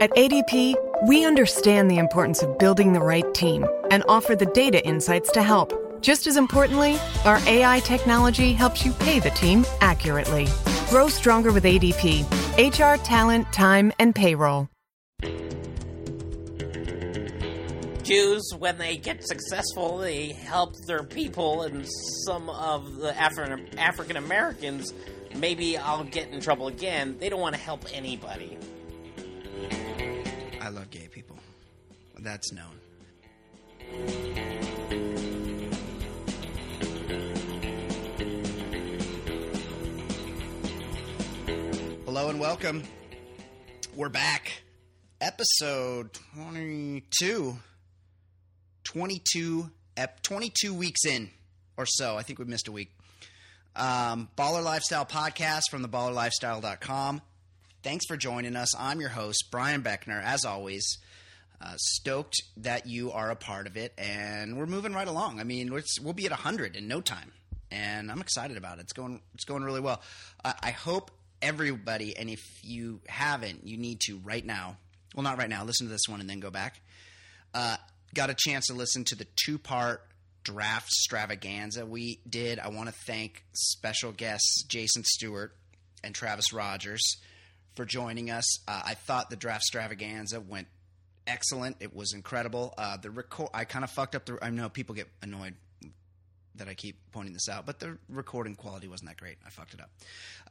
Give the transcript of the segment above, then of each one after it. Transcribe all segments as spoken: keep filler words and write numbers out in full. At A D P, we understand the importance of building the right team and offer the data insights to help. Just as importantly, our A I technology helps you pay the team accurately. Grow stronger with A D P, H R, talent, time, and payroll. Jews, when they get successful, they help their people, and some of the Afri- African Americans, maybe I'll get in trouble again, they don't want to help anybody. I love gay people. That's known. Hello and welcome. We're back. Episode twenty-two. twenty-two, twenty-two weeks in or so. I think we missed a week. Um, Baller Lifestyle Podcast from the baller lifestyle dot com. Thanks for joining us. I'm your host, Brian Beckner, as always. Uh, stoked that you are a part of it, and we're moving right along. I mean, it's, we'll be at one hundred in no time, and I'm excited about it. It's going, it's going really well. I, I hope everybody, and if you haven't, you need to right now. Well, not right now. Listen to this one and then go back. Uh, got a chance to listen to the two-part Draftstravaganza we did. I want to thank special guests Jason Stewart and Travis Rogers for joining us. Uh, I thought the Draftstravaganza went excellent. It was incredible. Uh, the record I kind of fucked up the. I know people get annoyed that I keep pointing this out, but the recording quality wasn't that great. I fucked it up.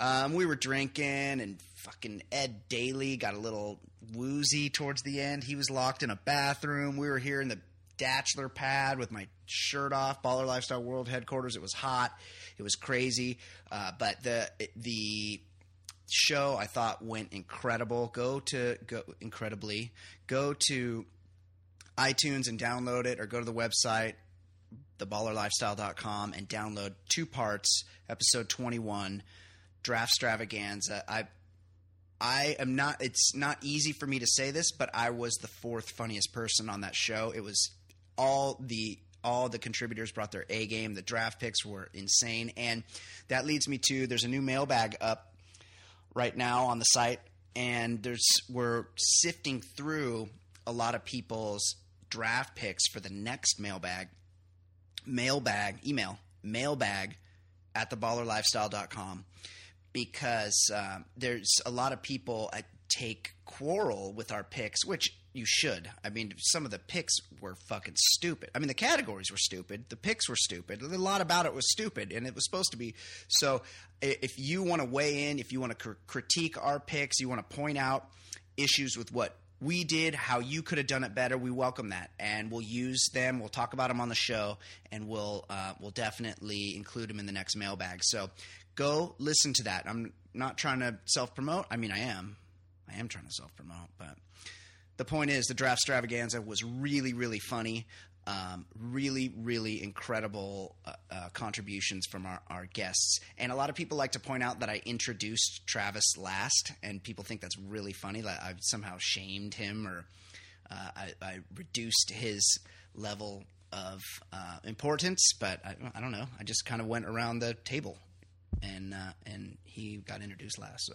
Um, we were drinking, and fucking Ed Daly got a little woozy towards the end. He was locked in a bathroom. We were here in the Datchler pad with my shirt off. Baller Lifestyle World Headquarters. It was hot. It was crazy. Uh, but the the show I thought went incredible. Go to go incredibly. Go to iTunes and download it, or go to the website, the baller lifestyle dot com, and download two parts, episode twenty-one, Draftstravaganza. I I am not – it's not easy for me to say this, but I was the fourth funniest person on that show. It was all the all the contributors brought their A game. The draft picks were insane, and that leads me to – there's a new mailbag up right now on the site, and there's we're sifting through a lot of people's draft picks for the next mailbag. Mailbag, email, mailbag at the baller lifestyle dot com, because um, there's a lot of people that take quarrel with our picks, which you should. I mean, some of the picks were fucking stupid. I mean, the categories were stupid. The picks were stupid. A lot about it was stupid, and it was supposed to be. So if you want to weigh in, if you want to cr- critique our picks, you want to point out issues with what we did, how you could have done it better, we welcome that, and we'll use them. We'll talk about them on the show, and we'll uh, we'll definitely include them in the next mailbag. So go listen to that. I'm not trying to self-promote. I mean, I am. I am trying to self-promote, but the point is the Draftstravaganza was really, really funny, um, really, really incredible uh, uh, contributions from our, our guests. And a lot of people like to point out that I introduced Travis last, and people think that's really funny. Like I've somehow shamed him, or uh, I, I reduced his level of uh, importance, but I, I don't know. I just kind of went around the table. And uh, and he got introduced last, so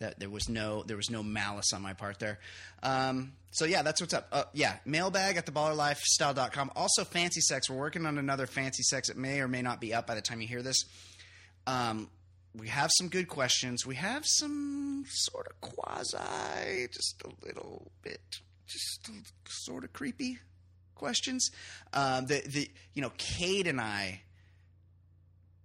that there was no there was no malice on my part there. Um, so yeah, that's what's up. Uh, yeah, mailbag at the baller lifestyle dot com. Also, Fancy Sex. We're working on another Fancy Sex. It may or may not be up by the time you hear this. Um, we have some good questions. We have some sort of quasi, just a little bit, just sort of creepy questions. Um, the the you know, Cade and I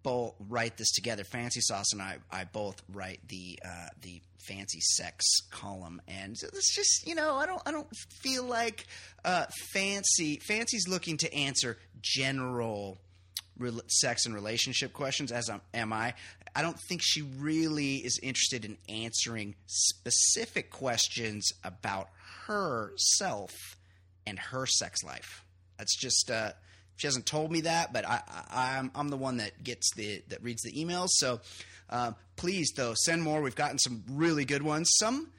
both write this together. Fancy Sauce and I, I both write the uh, the Fancy Sex column, and it's just, you know, I don't I don't feel like uh, Fancy Fancy's looking to answer general re- sex and relationship questions, as I'm, am I. I don't think she really is interested in answering specific questions about herself and her sex life. That's just uh, she hasn't told me that, but I, I, I'm I'm the one that gets the that reads the emails. So uh, please, though, send more. We've gotten some really good ones. Some.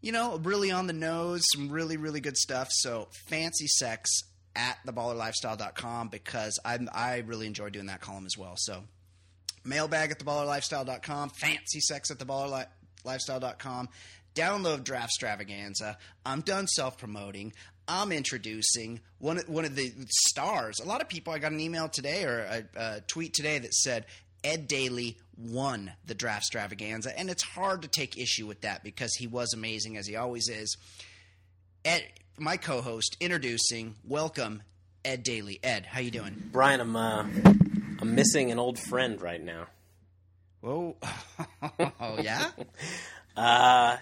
You know, really on the nose, some really, really good stuff. So fancy sex at the baller lifestyle dot com, because I I really enjoy doing that column as well. So mailbag at the baller lifestyle dot com, fancy sex at the baller lifestyle dot com. Download Draftstravaganza. I'm done self-promoting. I'm introducing one, one of the stars. A lot of people, I got an email today or a, a tweet today that said, Ed Daly won the Draftstravaganza, and it's hard to take issue with that because he was amazing, as he always is. Ed, my co-host, introducing, welcome, Ed Daly. Ed, how you doing? Brian, I'm uh, I'm missing an old friend right now. Whoa. Oh, yeah? uh,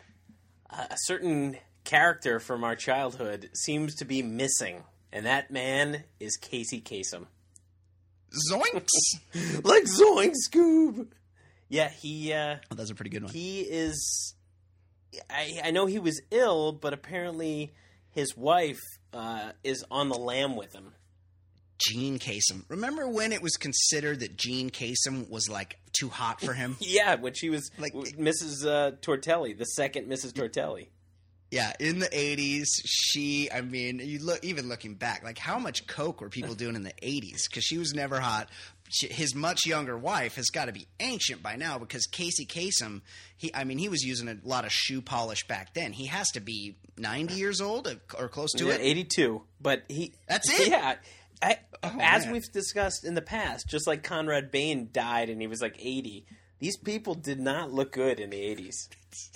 a certain character from our childhood seems to be missing, and that man is Casey Kasem. Zoinks! Like zoinks, Scoob! Yeah, he... Uh, oh, that's a pretty good one. He is... I, I know he was ill, but apparently his wife uh, is on the lam with him. Jean Kasem. Remember when it was considered that Jean Kasem was, like, too hot for him? Yeah, when she was like Missus Uh, Tortelli, the second Missus Tortelli. Yeah, in the eighties, she, I mean, you look, even looking back, like how much coke were people doing in the eighties? Because she was never hot. She, his much younger wife has got to be ancient by now, because Casey Kasem, he, I mean, he was using a lot of shoe polish back then. He has to be ninety years old or close to yeah, it. eighty-two, but he. That's it? Yeah. I, oh, as man. We've discussed in the past, just like Conrad Bain died and he was like eighty. These people did not look good in the eighties.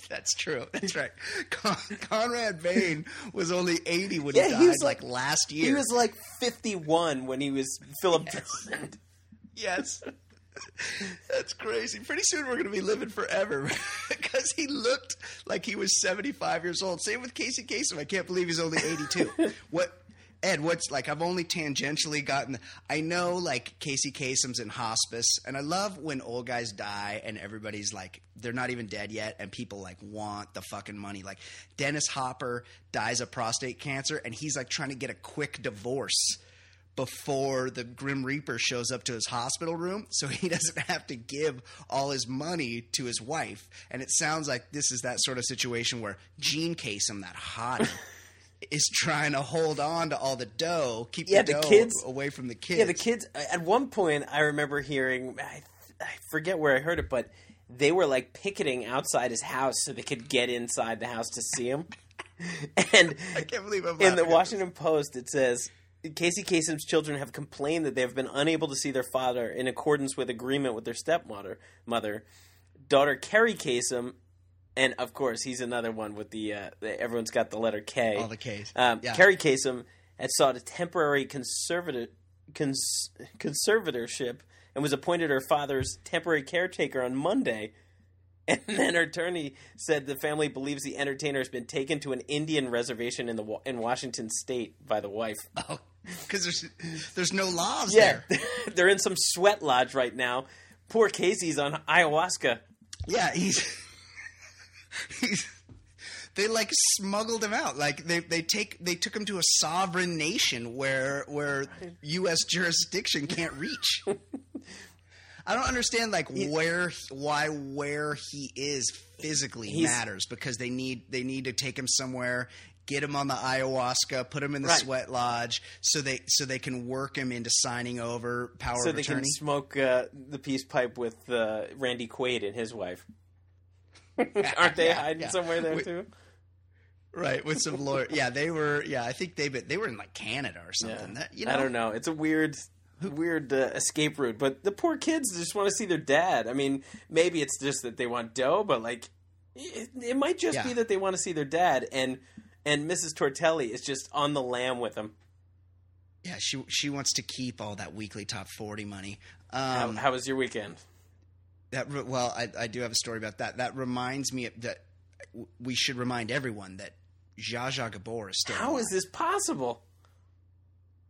That's true. That's right. Con- Conrad Bain was only eighty when yeah, he died, he was like, like last year. He was like fifty-one when he was Philip Drummond. Yes. yes. That's crazy. Pretty soon we're going to be living forever because he looked like he was seventy-five years old. Same with Casey Kasem. I can't believe he's only eighty-two. What? Ed, what's like? I've only tangentially gotten. I know, like Casey Kasem's in hospice, and I love when old guys die, and everybody's like, they're not even dead yet, and people like want the fucking money. Like Dennis Hopper dies of prostate cancer, and he's like trying to get a quick divorce before the Grim Reaper shows up to his hospital room, so he doesn't have to give all his money to his wife. And it sounds like this is that sort of situation where Jean Kasem, that hottie. Is trying to hold on to all the dough, keep yeah, the, the dough kids, away from the kids. Yeah, the kids. At one point, I remember hearing, I, I forget where I heard it, but they were like picketing outside his house so they could get inside the house to see him. And I can't believe I'm laughing. In the Washington Post, it says Casey Kasem's children have complained that they have been unable to see their father in accordance with agreement with their stepmother, mother, daughter Kerri Kasem. And, of course, he's another one with the uh, – everyone's got the letter K. All the Ks. Um, yeah. Kerri Kasem had sought a temporary conservator, cons, conservatorship and was appointed her father's temporary caretaker on Monday. And then her attorney said the family believes the entertainer has been taken to an Indian reservation in the in Washington state by the wife. Oh, because there's, there's no laws yeah, there. They're in some sweat lodge right now. Poor Casey's on ayahuasca. Yeah, he's – He's, they like smuggled him out. Like they they take they took him to a sovereign nation where where U S jurisdiction can't reach. I don't understand like where why where he is physically He's, matters because they need they need to take him somewhere, get him on the ayahuasca, put him in the right. sweat lodge so they so they can work him into signing over power so of attorney. So they can smoke uh, the peace pipe with uh, Randy Quaid and his wife. Aren't they yeah, hiding yeah. somewhere there, we, too? Right, with some lawyer. Yeah, they were – yeah, I think they they were in like Canada or something. Yeah. That, you know, I don't know. It's a weird weird uh, escape route. But the poor kids just want to see their dad. I mean, maybe it's just that they want dough, but like it, it might just yeah. be that they want to see their dad. And and Missus Tortelli is just on the lam with them. Yeah, she she wants to keep all that weekly top forty money. Um, how, how was your weekend? That well, I, I do have a story about that. That reminds me that we should remind everyone that Zsa Zsa Gabor is still alive. How is this possible?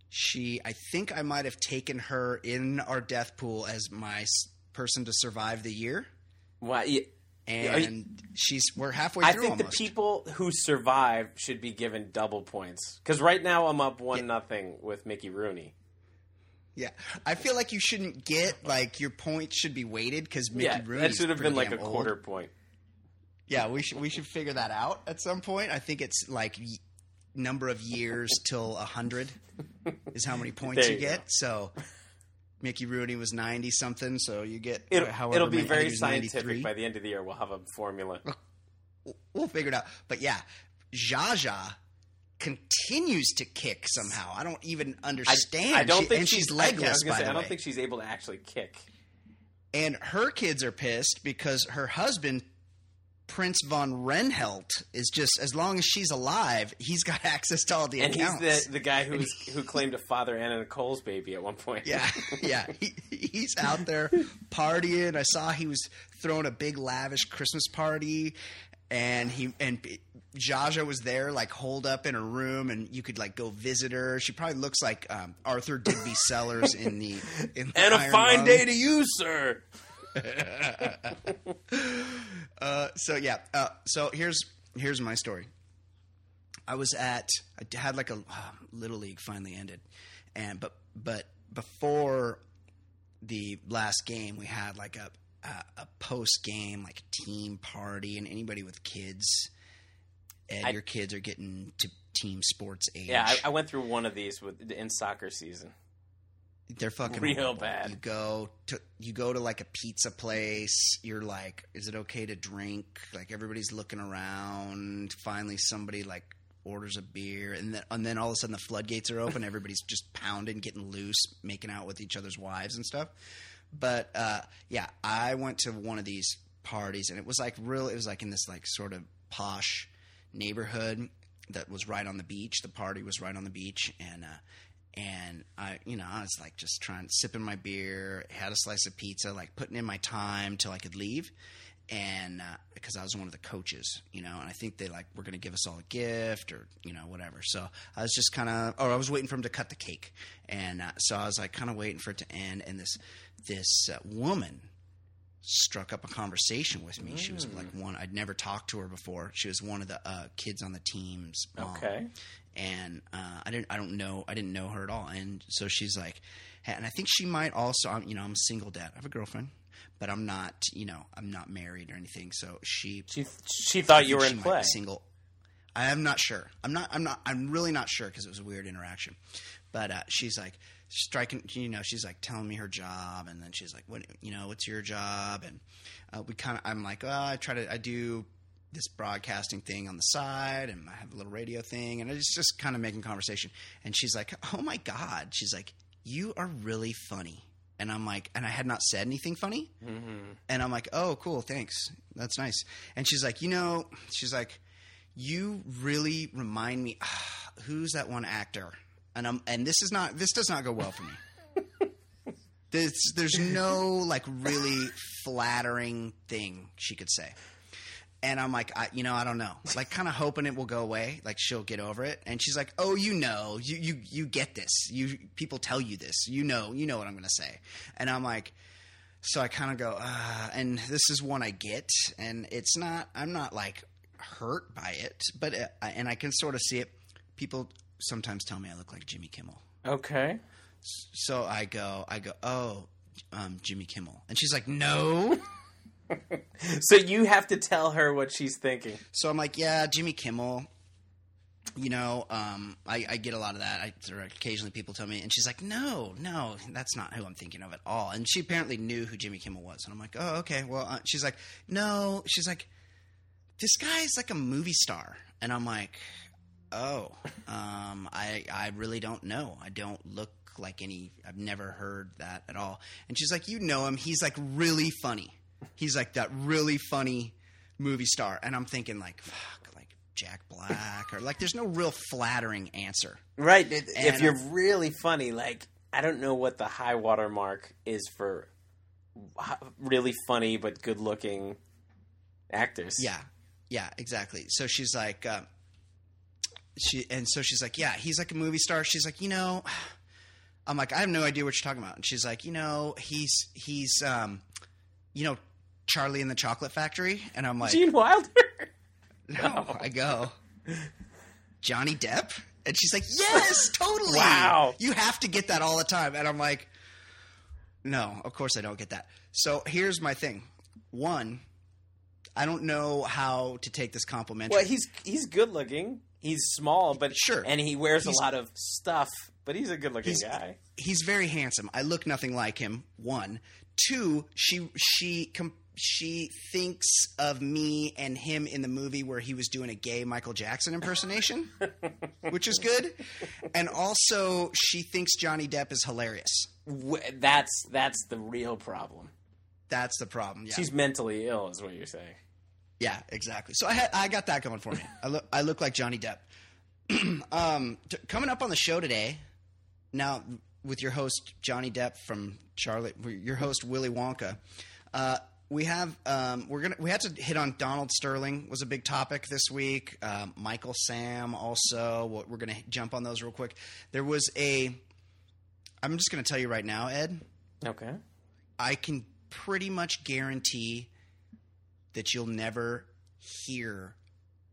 she, I think I might have taken her in our death pool as my person to survive the year. Wow. And you, she's we're halfway through. I think almost. The people who survive should be given double points because right now I'm up one yeah. nothing with Mickey Rooney. Yeah, I feel like you shouldn't get like your points should be weighted because Mickey yeah, Rooney. That should have been like a quarter old. Point. Yeah, we should we should figure that out at some point. I think it's like y- number of years till a hundred is how many points there you, you get. Go. So. Mickey Rooney was ninety something, so you get it'll, however it'll be many, very scientific by the end of the year. We'll have a formula. We'll figure it out. But yeah, Zsa Zsa continues to kick somehow. I don't even understand. I, I don't she, think and she's, she's legless. I, by say, the I don't way. think she's able to actually kick. And her kids are pissed because her husband, Prince von Renhelt, is just as long as she's alive, he's got access to all the and accounts. And he's the, the guy who who claimed to father Anna Nicole's baby at one point. Yeah, yeah, he, he's out there partying. I saw he was throwing a big lavish Christmas party, and he and Zsa Zsa was there, like holed up in her room, and you could like go visit her. She probably looks like um, Arthur Digby Sellers in the in the and Iron a fine Lung. Day to you, sir. uh, so yeah, uh, so here's here's my story. I was at I had like a oh, Little League finally ended, and but but before the last game we had like a a, a post game like team party, and anybody with kids, Ed, I, your kids are getting to team sports age. Yeah, I, I went through one of these with in soccer season. They're fucking real horrible. Bad. You go to you go to like a pizza place. You're like, is it okay to drink? Like everybody's looking around. Finally, somebody like orders a beer, and then and then all of a sudden the floodgates are open. Everybody's just pounding, getting loose, making out with each other's wives and stuff. But uh, yeah, I went to one of these parties, and it was like real. It was like in this like sort of posh neighborhood that was right on the beach. The party was right on the beach, and. Uh, And I, you know, I was like just trying, sipping my beer, had a slice of pizza, like putting in my time till I could leave. And uh, because I was one of the coaches, you know, and I think they like were going to give us all a gift or, you know, whatever. So I was just kind of, or I was waiting for him to cut the cake. And uh, so I was like kind of waiting for it to end. And this, this uh, woman struck up a conversation with me. Mm. She was like one, I'd never talked to her before. She was one of the uh, kids on the team's mom. Okay. And uh, I didn't. I don't know. I didn't know her at all. And so she's like, and I think she might also. You know, I'm a single dad. I have a girlfriend, but I'm not. You know, I'm not married or anything. So she she, she thought you were in play. Single. I am not sure. I'm not. I'm not. I'm really not sure because it was a weird interaction. But uh, she's like striking. You know, she's like telling me her job, and then she's like, "What? You know, what's your job?" And uh, we kind of. I'm like, oh, I try to. I do. This broadcasting thing on the side, and I have a little radio thing, and it's just kind of making conversation. And she's like, oh my God. She's like, you are really funny. And I'm like, and I had not said anything funny. Mm-hmm. And I'm like, oh, cool. Thanks. That's nice. And she's like, you know, she's like, you really remind me, ah, who's that one actor? And I'm, and this is not, this does not go well for me. There's, there's no like really flattering thing she could say. And I'm like, I, you know, I don't know. Like kind of hoping it will go away. Like she'll get over it. And she's like, oh, you know, you you you get this. You people tell you this. You know, you know what I'm going to say. And I'm like – so I kind of go, uh, and this is one I get. And it's not – I'm not like hurt by it. But – and I can sort of see it. People sometimes tell me I look like Jimmy Kimmel. Okay. So I go, I go, oh, um, Jimmy Kimmel. And she's like, no. So you have to tell her what she's thinking. So I'm like, yeah, Jimmy Kimmel, you know, um, I, I get a lot of that. I, there are occasionally people tell me, and she's like, no, no, that's not who I'm thinking of at all. And she apparently knew who Jimmy Kimmel was. And I'm like, oh, okay. Well, uh, she's like, no, she's like, this guy is like a movie star. And I'm like, oh, um, I, I really don't know. I don't look like any, I've never heard that at all. And she's like, you know him. He's like really funny. He's like that really funny movie star. And I'm thinking like, fuck, like Jack Black or like there's no real flattering answer. Right. And if you're I'm, really funny, like I don't know what the high water mark is for really funny but good looking actors. Yeah. Yeah, exactly. So she's like, uh, she and so she's like, yeah, he's like a movie star. She's like, you know, I'm like, I have no idea what you're talking about. And she's like, you know, he's he's um, you know, Charlie in the Chocolate Factory. And I'm like, Gene Wilder. No, oh. I go, Johnny Depp. And she's like, yes, totally. Wow, you have to get that all the time. And I'm like, no, of course I don't get that. So here's my thing. One, I don't know how to take this compliment. Well, he's he's good looking. He's small, but sure, and he wears he's, a lot of stuff. But he's a good looking he's, guy. He's very handsome. I look nothing like him. One, two. She she she thinks of me and him in the movie where he was doing a gay Michael Jackson impersonation, which is good. And also, she thinks Johnny Depp is hilarious. That's that's the real problem. That's the problem. Yeah. She's mentally ill, is what you're saying. Yeah, exactly. So I had, I got that going for me. I look I look like Johnny Depp. um, t- coming up on the show today, now with your host Johnny Depp from Charlie, your host Willy Wonka. Uh, we have um, we're gonna we had to hit on Donald Sterling was a big topic this week. Um, Michael Sam also. What we're gonna jump on those real quick. There was a. I'm just gonna tell you right now, Ed. Okay. I can pretty much guarantee that you'll never hear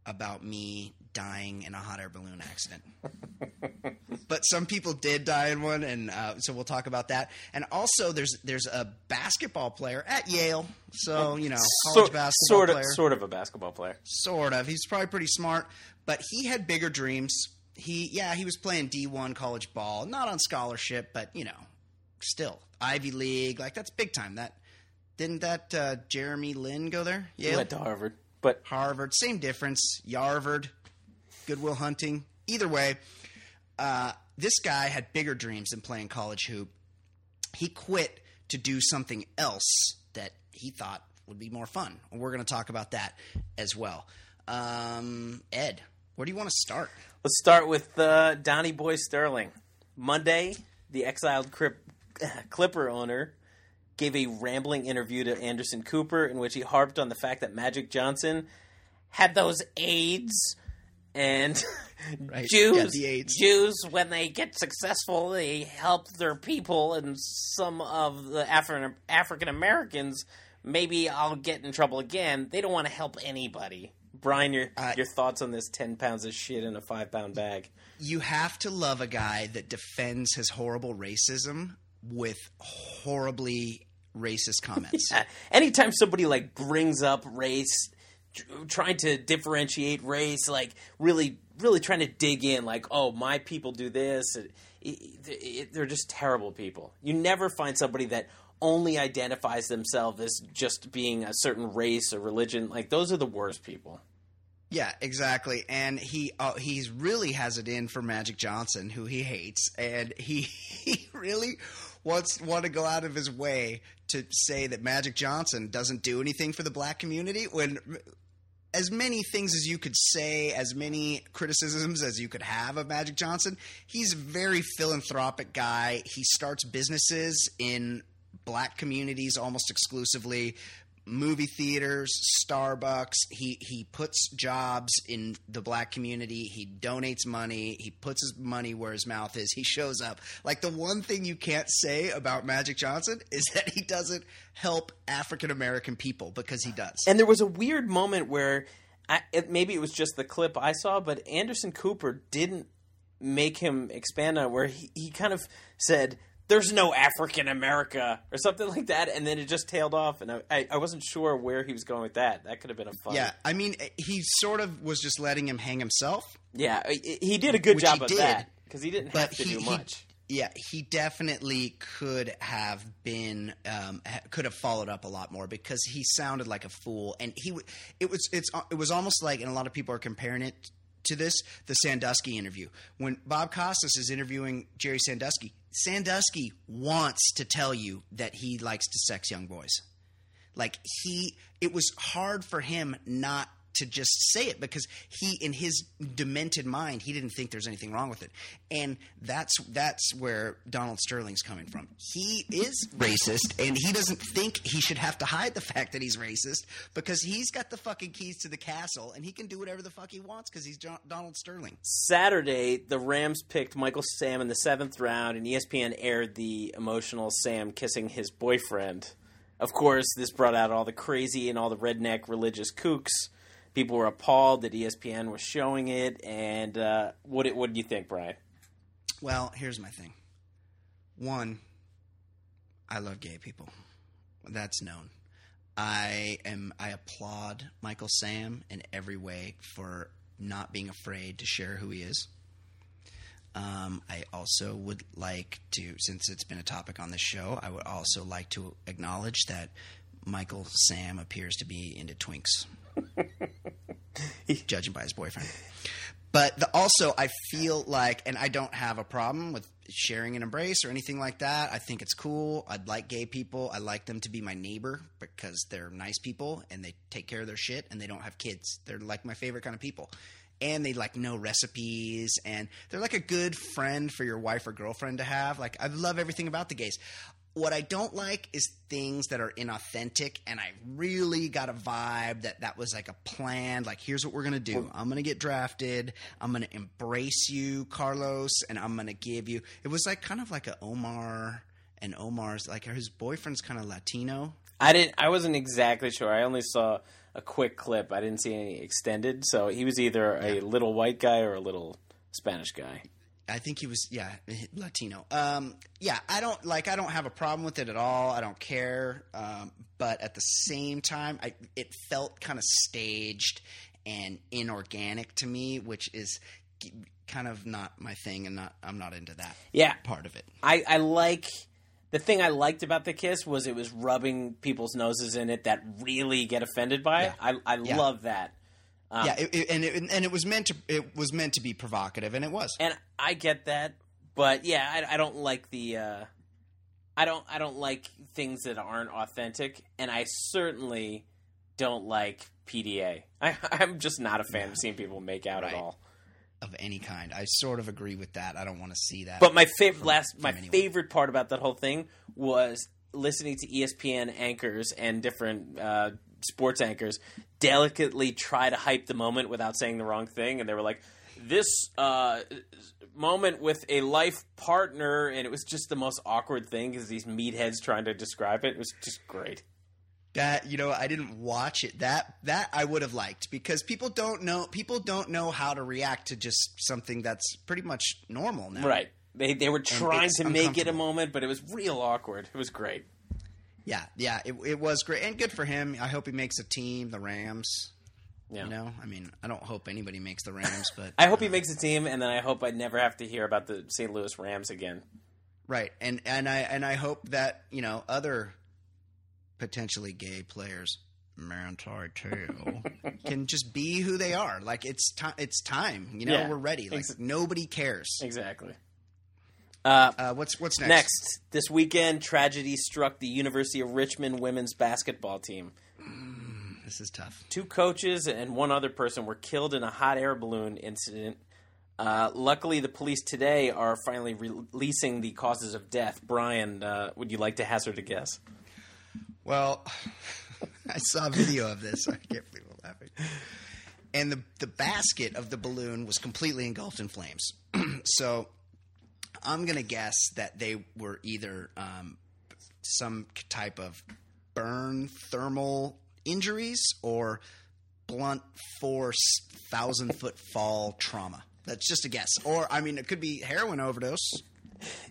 about me dying in a hot air balloon accident. But some people did die in one, and uh, so we'll talk about that. And also, there's there's a basketball player at Yale, so you know, college so, basketball sort of, player, sort of a basketball player, sort of. He's probably pretty smart, but he had bigger dreams. He yeah, he was playing D one college ball, not on scholarship, but you know, still Ivy League, like that's big time. That. Didn't that uh, Jeremy Lin go there? Yale? He went to Harvard. But Harvard, same difference. Yarvard, Goodwill Hunting. Either way, uh, this guy had bigger dreams than playing college hoop. He quit to do something else that he thought would be more fun. And we're going to talk about that as well. Um, Ed, where do you want to start? Let's start with uh, Donnie Boy Sterling. Monday, the exiled Crip- Clipper owner gave a rambling interview to Anderson Cooper in which he harped on the fact that Magic Johnson had those AIDS and right. Jews, yeah, AIDS. Jews, when they get successful, they help their people, and some of the Afri- African Americans, maybe I'll get in trouble again. They don't want to help anybody. Brian, your uh, your thoughts on this ten pounds of shit in a five-pound bag? You have to love a guy that defends his horrible racism with horribly racist comments. Yeah. Anytime somebody like brings up race, tr- trying to differentiate race, like really, really trying to dig in, like, oh, my people do this. It, it, it, they're just terrible people. You never find somebody that only identifies themselves as just being a certain race or religion. Like those are the worst people. Yeah, exactly. And he uh, he's really has it in for Magic Johnson, who he hates, and he, he really wants want to go out of his way to say that Magic Johnson doesn't do anything for the black community when as many things as you could say, as many criticisms as you could have of Magic Johnson, he's a very philanthropic guy. He starts businesses in black communities almost exclusively. Movie theaters, Starbucks. He he puts jobs in the black community. He donates money. He puts his money where his mouth is. He shows up. Like the one thing you can't say about Magic Johnson is that he doesn't help African American people, because he does. And there was a weird moment where I, it, maybe it was just the clip I saw, but Anderson Cooper didn't make him expand on it, where he, he kind of said – there's no African America or something like that, and then it just tailed off, and I, I, I wasn't sure where he was going with that. That could have been a fun. Yeah, I mean, he sort of was just letting him hang himself. Yeah, he did a good job of did, that because he didn't have to he, do much. He, yeah, he definitely could have been um, could have followed up a lot more, because he sounded like a fool, and he it was it's it was almost like, and a lot of people are comparing it to this, the Sandusky interview. When Bob Costas is interviewing Jerry Sandusky, Sandusky wants to tell you that he likes to sex young boys. Like he – it was hard for him not to just say it, because he, in his demented mind, he didn't think there's anything wrong with it. And that's that's where Donald Sterling's coming from. He is racist, and he doesn't think he should have to hide the fact that he's racist, because he's got the fucking keys to the castle, and he can do whatever the fuck he wants because he's John- Donald Sterling. Saturday, the Rams picked Michael Sam in the seventh round, and E S P N aired the emotional Sam kissing his boyfriend. Of course, this brought out all the crazy and all the redneck religious kooks. People were appalled that E S P N was showing it, and uh, what what do you think, Brian? Well, here's my thing. One, I love gay people. That's known. I am. I applaud Michael Sam in every way for not being afraid to share who he is. Um, I also would like to, since it's been a topic on this show, I would also like to acknowledge that Michael Sam appears to be into twinks, judging by his boyfriend. But the, also, I feel like, and I don't have a problem with sharing an embrace or anything like that. I think it's cool. I'd like gay people. I like them to be my neighbor because they're nice people and they take care of their shit and they don't have kids. They're like my favorite kind of people. And they like know recipes, and they're like a good friend for your wife or girlfriend to have. Like, I love everything about the gays. What I don't like is things that are inauthentic, and I really got a vibe that that was like a plan. Like, here's what we're going to do. I'm going to get drafted. I'm going to embrace you, Carlos, and I'm going to give you – it was like kind of like a Omar and Omar's – like his boyfriend's kind of Latino. I didn't. I wasn't exactly sure. I only saw a quick clip. I didn't see any extended. So he was either a yeah. little white guy or a little Spanish guy. I think he was, yeah, Latino. Um, yeah, I don't like. I don't have a problem with it at all. I don't care. Um, but at the same time, I, it felt kind of staged and inorganic to me, which is kind of not my thing, and not I'm not into that. Yeah. part of it. I, I like. The thing I liked about the kiss was it was rubbing people's noses in it that really get offended by it. Yeah. I, I yeah. love that. Um, yeah, it, it, and it, and it was meant to it was meant to be provocative, and it was. And I get that, but yeah, I, I don't like the uh, I don't I don't like things that aren't authentic, and I certainly don't like P D A. I, I'm just not a fan yeah. of seeing people make out right. at all. Of any kind. I sort of agree with that. I don't want to see that. But my favorite from, last, from my anyone. favorite part about that whole thing was listening to E S P N anchors and different uh, sports anchors delicately try to hype the moment without saying the wrong thing. And they were like, this uh, moment with a life partner. And it was just the most awkward thing because these meatheads trying to describe it. It was just great. That, you know, I didn't watch it. That that I would have liked, because people don't know people don't know how to react to just something that's pretty much normal now. Right. They they were trying to make it a moment, but it was real awkward. It was great. Yeah, yeah, it it was great, and good for him. I hope he makes a team, the Rams. Yeah. You know, I mean, I don't hope anybody makes the Rams, but I hope uh, he makes a team, and then I hope I never have to hear about the Saint Louis Rams again. Right. And and I and I hope that, you know, other potentially gay players, can just be who they are. Like, it's time. It's time. You know, yeah, we're ready. Like, ex- nobody cares. Exactly. Uh, uh, what's what's next? Next, this weekend, tragedy struck the University of Richmond women's basketball team. Mm, this is tough. Two coaches and one other person were killed in a hot air balloon incident. Uh, luckily, the police today are finally releasing the causes of death. Brian, uh, would you like to hazard a guess? Well, I saw a video of this. I can't believe I'm laughing. And the the basket of the balloon was completely engulfed in flames. So I'm going to guess that they were either um, some type of burn thermal injuries or blunt force thousand-foot fall trauma. That's just a guess. Or, I mean, it could be heroin overdose.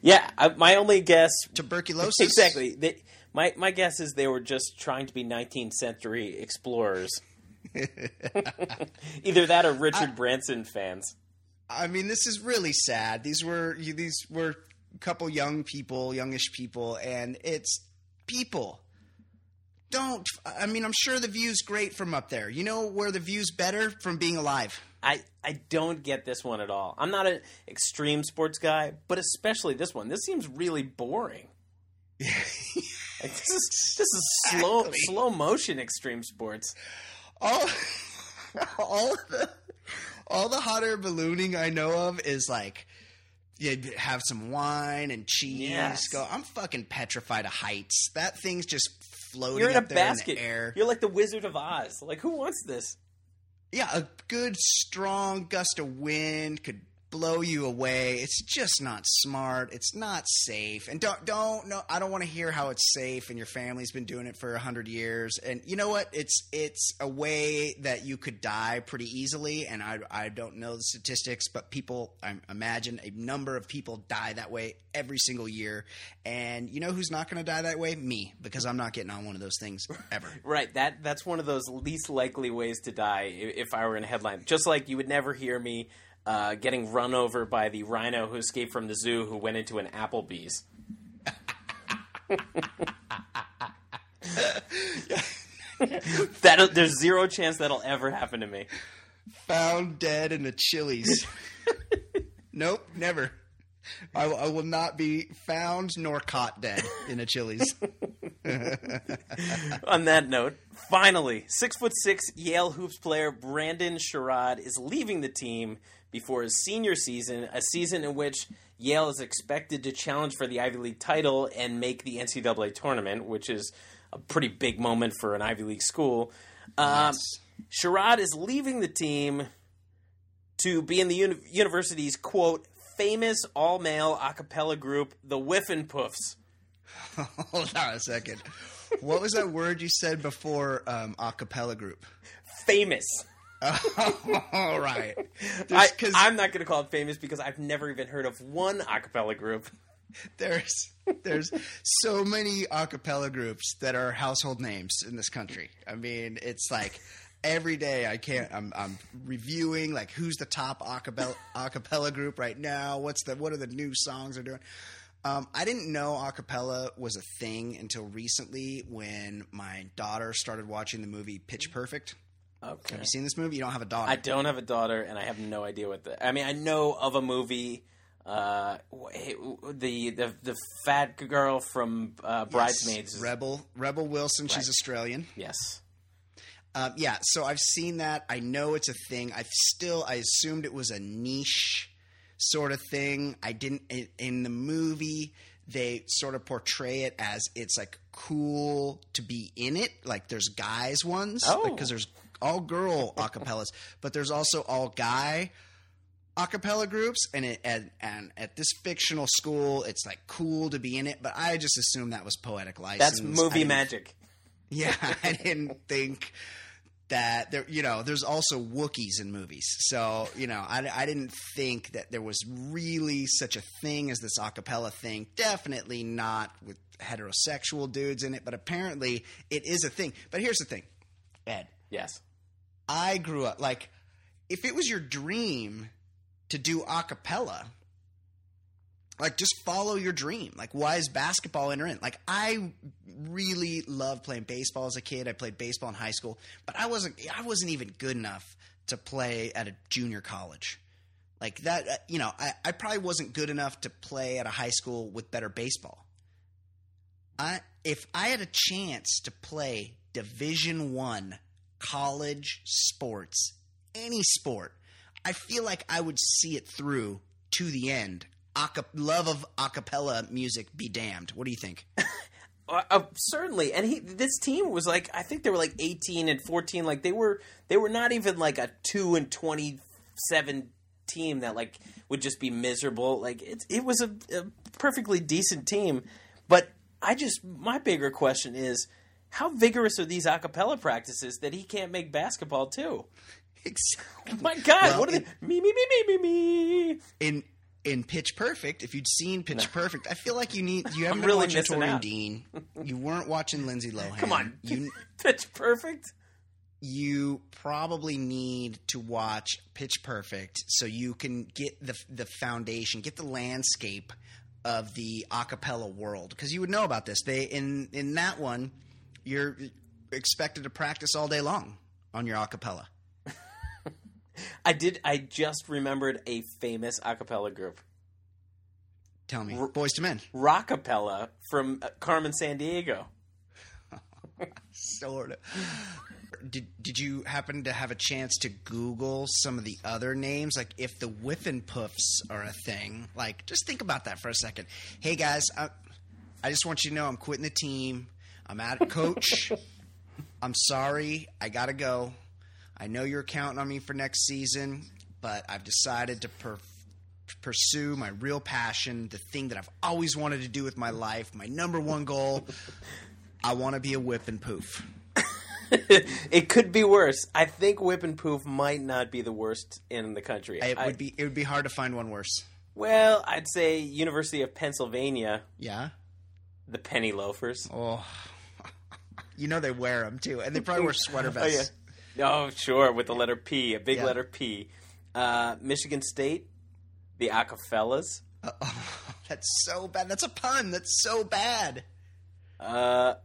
Yeah, I, my only guess – tuberculosis. Exactly. They, my my guess is they were just trying to be nineteenth century explorers. Either that or Richard I, Branson fans. I mean, this is really sad. These were these were a couple young people, youngish people, and it's people. Don't I mean, I'm sure the view's great from up there. You know where the view's better? From being alive. I, I don't get this one at all. I'm not an extreme sports guy, but especially this one. This seems really boring. like this is this is slow exactly. slow motion extreme sports. All all of the all the hot air ballooning I know of is like you have some wine and cheese. Yes. Go, I'm fucking petrified of heights. That thing's just floating. You're in up a there basket. In the air. You're like the Wizard of Oz. Like, who wants this? Yeah, a good strong gust of wind could blow you away. It's just not smart. It's not safe. And don't don't no I don't want to hear how it's safe and your family's been doing it for a hundred years. And you know what? It's it's a way that you could die pretty easily. And I I don't know the statistics, but people I imagine a number of people die that way every single year. And you know who's not gonna die that way? Me, because I'm not getting on one of those things ever. Right. That that's one of those least likely ways to die if I were in a headline. Just like you would never hear me Uh, getting run over by the rhino who escaped from the zoo who went into an Applebee's. that There's zero chance that'll ever happen to me. Found dead in a Chili's. Nope, never. I, I will not be found nor caught dead in a Chili's. On that note, finally, six foot six Yale hoops player Brandon Sherrod is leaving the team before his senior season, a season in which Yale is expected to challenge for the Ivy League title and make the N C double A tournament, which is a pretty big moment for an Ivy League school. Um, yes. Sherrod is leaving the team to be in the uni- university's, quote, famous all-male a cappella group, the Whiffenpoofs. Hold on a second. What was that word you said before um, a cappella group? Famous. Oh, all right. I, I'm not going to call it famous because I've never even heard of one a cappella group. There's there's so many a cappella groups that are household names in this country. I mean, it's like every day I can't. I'm, I'm reviewing like who's the top a cappella, a cappella group right now. What's the what are the new songs they're doing? Um, I didn't know a cappella was a thing until recently when my daughter started watching the movie Pitch Perfect. Okay. Have you seen this movie? You don't have a daughter. I don't have a daughter, and I have no idea what the – I mean, I know of a movie, uh, the, the the fat girl from uh, Bridesmaids. Yes, Rebel, Rebel Wilson. Right. She's Australian. Yes. Um, yeah, so I've seen that. I know it's a thing. I've still – I assumed it was a niche – sort of thing. I didn't in, in the movie they sort of portray it as it's like cool to be in it, like there's guys ones because oh. like, there's all girl acapellas but there's also all guy acapella groups and it and, and at this fictional school it's like cool to be in it, but I just assume that was poetic license. That's movie magic. Yeah, I didn't think that there, you know, there's also Wookiees in movies. So, you know, I, I didn't think that there was really such a thing as this a cappella thing. Definitely not with heterosexual dudes in it, but apparently it is a thing. But here's the thing, Ed. Yes. I grew up, like, if it was your dream to do a cappella, like, just follow your dream. Like, why is basketball enter in? Like, I really loved playing baseball as a kid. I played baseball in high school, but I wasn't I wasn't even good enough to play at a junior college. Like, that, you know, I, I probably wasn't good enough to play at a high school with better baseball. I if I had a chance to play Division I college sports, any sport, I feel like I would see it through to the end. Aca- love of a cappella music be damned. What do you think? uh, certainly. And he, this team was like, I think they were like eighteen and fourteen. Like they were, they were not even like a two and twenty-seven team that like would just be miserable. Like it, it was a, a perfectly decent team. But I just, my bigger question is how vigorous are these a cappella practices that he can't make basketball too? Exactly. Oh my God. Well, what are they? Me, me, me, me, me, me. In, In Pitch Perfect, if you'd seen Pitch no. Perfect, I feel like you need you haven't I'm been really watching Tori out. Dean. You weren't watching Lindsay Lohan. Come on, you, Pitch Perfect. You probably need to watch Pitch Perfect so you can get the the foundation, get the landscape of the a cappella world, because you would know about this. They in in that one, you're expected to practice all day long on your a cappella. I did. I just remembered a famous a cappella group. Tell me, R- Boys to Men, Rockapella from Carmen Sandiego. Sort of. did did you happen to have a chance to Google some of the other names? Like, if the Whiffenpoofs are a thing, like, just think about that for a second. Hey guys, I, I just want you to know I'm quitting the team. I'm out of coach. I'm sorry. I got to go. I know you're counting on me for next season, but I've decided to per- pursue my real passion, the thing that I've always wanted to do with my life, my number one goal. I want to be a Whiffenpoof. It could be worse. I think Whiffenpoof might not be the worst in the country. It would I, be it would be hard to find one worse. Well, I'd say University of Pennsylvania. Yeah. The Penny Loafers. Oh. You know they wear them too, and they probably wear sweater vests. Oh, yeah. Oh, sure, with the letter P, a big yeah. letter P. Uh, Michigan State, the Acafellas. Uh, oh, that's so bad. That's a pun. That's so bad. Uh,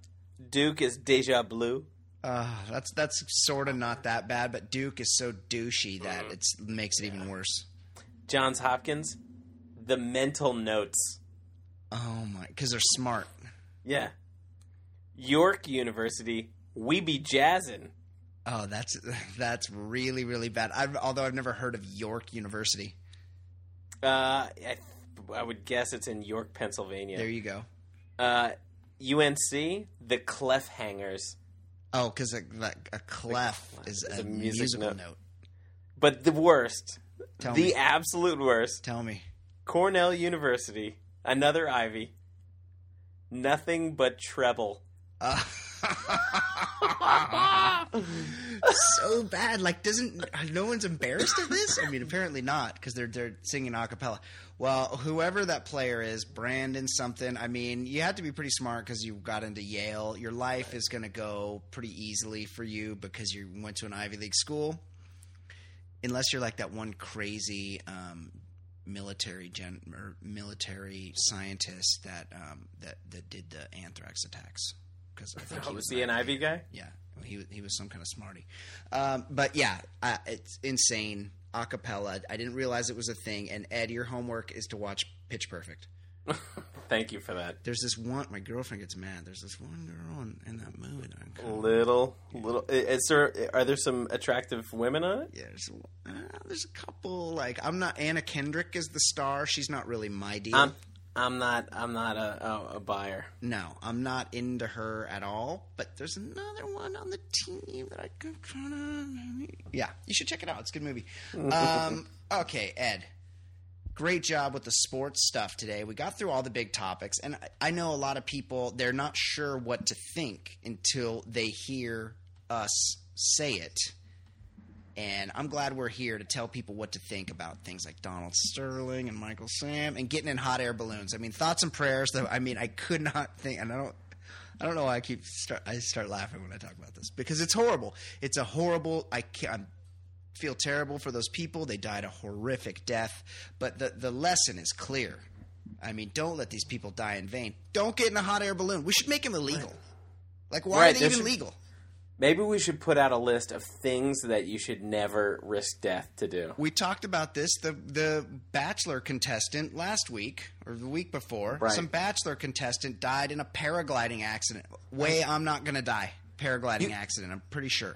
Duke is Deja Blue. Uh, that's that's sort of not that bad, but Duke is so douchey that it makes it yeah. even worse. Johns Hopkins, the Mental Notes. Oh my, because they're smart. Yeah. York University, we be jazzin'. Oh, that's that's really really bad. I've, although I've never heard of York University. Uh, I, I would guess it's in York, Pennsylvania. There you go. Uh, U N C, the Clefhangers. Oh, because a, like a clef is, is a, a music musical note. note. But the worst, Tell the me. absolute worst. Tell me. Cornell University, another Ivy. Nothing But Treble. Uh, so bad. Like, doesn't no one's embarrassed of this? I mean, apparently not, because they're they're singing a cappella. Well, whoever that player is, Brandon something, I mean, you had to be pretty smart because you got into Yale. Your life is going to go pretty easily for you because you went to an Ivy League school, unless you're like that one crazy um, military gen- or military scientist that um, that that did the anthrax attacks. Because I think oh, he was, was he an Ivy guy? Yeah, well, he he was some kind of smarty. Um, but yeah, uh, it's insane. Acapella. I didn't realize it was a thing. And Ed, your homework is to watch Pitch Perfect. Thank you for that. There's this one. My girlfriend gets mad. There's this one girl in, in that movie. That little, yeah. little. Is there? Are there some attractive women on it? Yeah, there's, uh, there's a couple. Like I'm not. Anna Kendrick is the star. She's not really my deal. Um, I'm not. I'm not a, a, a buyer. No, I'm not into her at all. But there's another one on the team that I could try to. Yeah, you should check it out. It's a good movie. Um, okay, Ed. Great job with the sports stuff today. We got through all the big topics, and I, I know a lot of people. They're not sure what to think until they hear us say it. And I'm glad we're here to tell people what to think about things like Donald Sterling and Michael Sam and getting in hot air balloons. I mean, thoughts and prayers. Though, I mean, I could not think, and I don't, I don't know why I keep start, I start laughing when I talk about this because it's horrible. It's a horrible. I can't, I feel terrible for those people. They died a horrific death, but the the lesson is clear. I mean, don't let these people die in vain. Don't get in a hot air balloon. We should make them illegal. Like, why right, are they even should- legal? Maybe we should put out a list of things that you should never risk death to do. We talked about this. The the Bachelor contestant last week or the week before, right. some Bachelor contestant died in a paragliding accident. Way I'm not going to die. Paragliding you, accident, I'm pretty sure.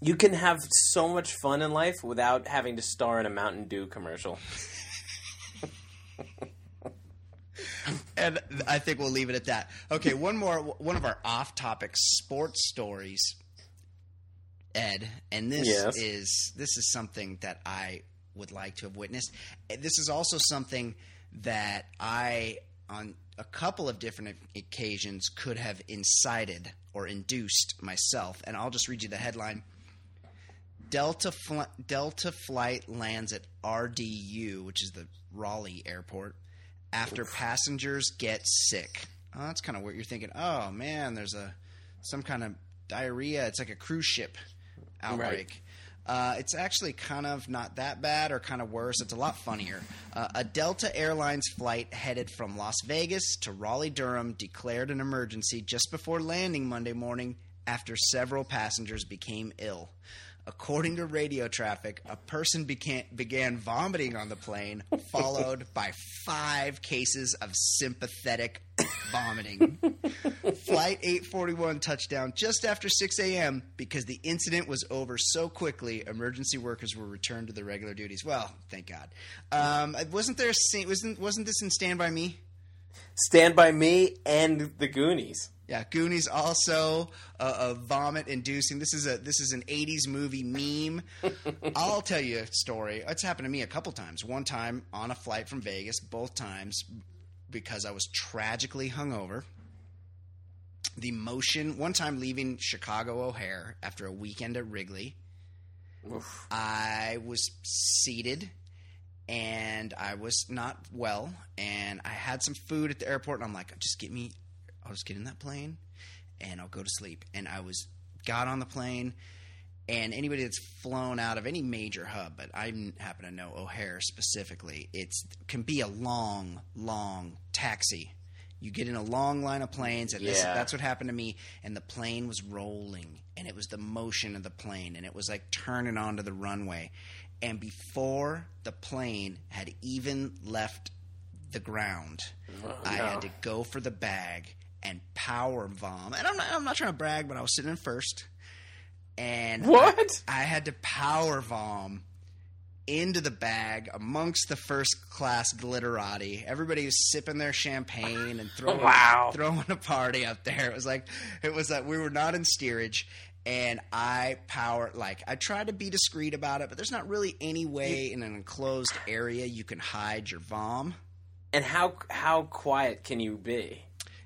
You can have so much fun in life without having to star in a Mountain Dew commercial. And I think we'll leave it at that. Okay, one more – one of our off-topic sports stories, Ed, and this yes. is this is something that I would like to have witnessed. This is also something that I, on a couple of different occasions, could have incited or induced myself. And I'll just read you the headline. Delta fl- Delta flight lands at R D U, which is the Raleigh airport. After passengers get sick. Oh, that's kind of weird. You're thinking, oh, man, there's a some kind of diarrhea. It's like a cruise ship outbreak. Right. Uh, it's actually kind of not that bad or kind of worse. It's a lot funnier. Uh, a Delta Airlines flight headed from Las Vegas to Raleigh Durham declared an emergency just before landing Monday morning after several passengers became ill. According to radio traffic, a person began, began vomiting on the plane, followed by five cases of sympathetic vomiting. Flight eight forty-one touchdown just after six a.m. Because the incident was over so quickly, emergency workers were returned to their regular duties. Well, thank God. Um, wasn't there a, wasn't wasn't this in Stand By Me? Stand By Me and the Goonies. Yeah, Goonies also a uh, uh, vomit-inducing. This is a this is an eighties movie meme. I'll tell you a story. It's happened to me a couple times. One time on a flight from Vegas, both times because I was tragically hungover. The motion. One time leaving Chicago O'Hare after a weekend at Wrigley, oof. I was seated. And I was not well, and I had some food at the airport, and I'm like, just get me, I'll just get in that plane, and I'll go to sleep. And I was got on the plane, and anybody that's flown out of any major hub, but I happen to know O'Hare specifically, it's can be a long, long taxi. You get in a long line of planes, and yeah. this, that's what happened to me. And the plane was rolling, and it was the motion of the plane, and it was like turning onto the runway. And before the plane had even left the ground, oh, no. I had to go for the bag and power vom. And I'm not, I'm not trying to brag, but I was sitting in first. And what? I, I had to power vom into the bag amongst the first class glitterati. Everybody was sipping their champagne and throwing, wow. throwing a party up there. It was like it was like we were not in steerage. And I power like I try to be discreet about it, but there's not really any way in an enclosed area you can hide your vom. And how how quiet can you be?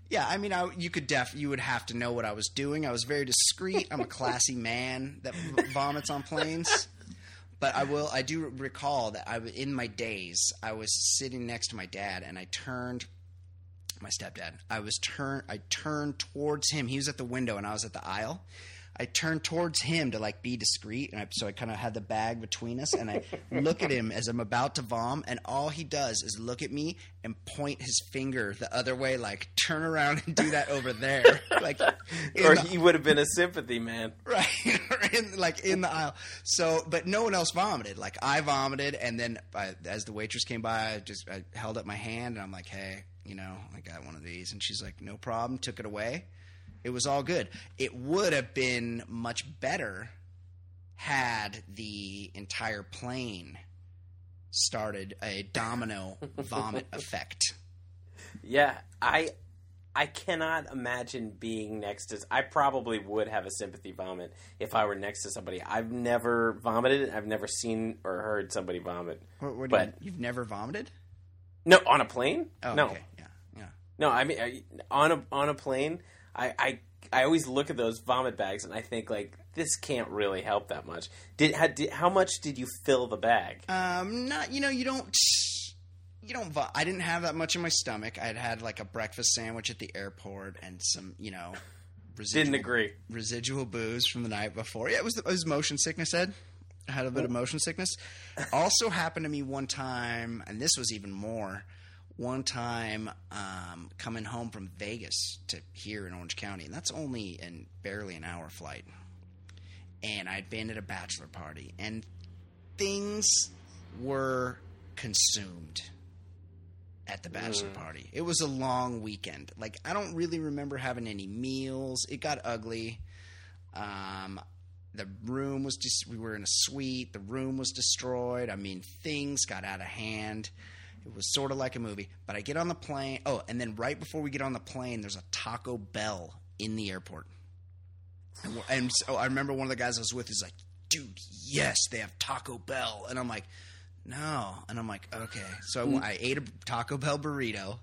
Yeah, I mean, I, you could def you would have to know what I was doing. I was very discreet. I'm a classy man that vomits on planes. But I will. I do recall that I in my days I was sitting next to my dad, and I turned. My stepdad. I was turn. I turned towards him. He was at the window, and I was at the aisle. I turned towards him to like be discreet, and I, so I kind of had the bag between us, and I look at him as I'm about to vom, and all he does is look at me and point his finger the other way, like turn around and do that over there, like. Or the, he would have been a sympathy man, right? in, like in the aisle. So, but no one else vomited. Like I vomited, and then I, as the waitress came by, I just I held up my hand, and I'm like, "Hey, you know, I got one of these," and she's like, "No problem." Took it away. It was all good. It would have been much better had the entire plane started a domino vomit effect. Yeah, I I cannot imagine being next to – I probably would have a sympathy vomit if I were next to somebody. I've never vomited. I've never seen or heard somebody vomit. What, what but, you, you've never vomited? No, on a plane? Oh, no. Okay. Yeah, yeah. No, I mean I, on a on a plane – I, I I always look at those vomit bags and I think like this can't really help that much. Did how, did, how much did you fill the bag? Um, not you know you don't you don't. I didn't have that much in my stomach. I had had like a breakfast sandwich at the airport and some you know residual, didn't agree residual booze from the night before. Yeah, it was the, it was motion sickness. Ed, I had a bit oh. of motion sickness. Also happened to me one time, and this was even more. One time um, coming home from Vegas to here in Orange County, and that's only and barely an hour flight. And I'd been at a bachelor party, and things were consumed at the bachelor mm. party. It was a long weekend. Like, I don't really remember having any meals. It got ugly. Um, the room was just – we were in a suite. The room was destroyed. I mean, things got out of hand. It was sort of like a movie, but I get on the plane. Oh, and then right before we get on the plane, there's a Taco Bell in the airport. And, and so I remember one of the guys I was with is like, dude, yes, they have Taco Bell. And I'm like, no. And I'm like, okay. So I, I ate a Taco Bell burrito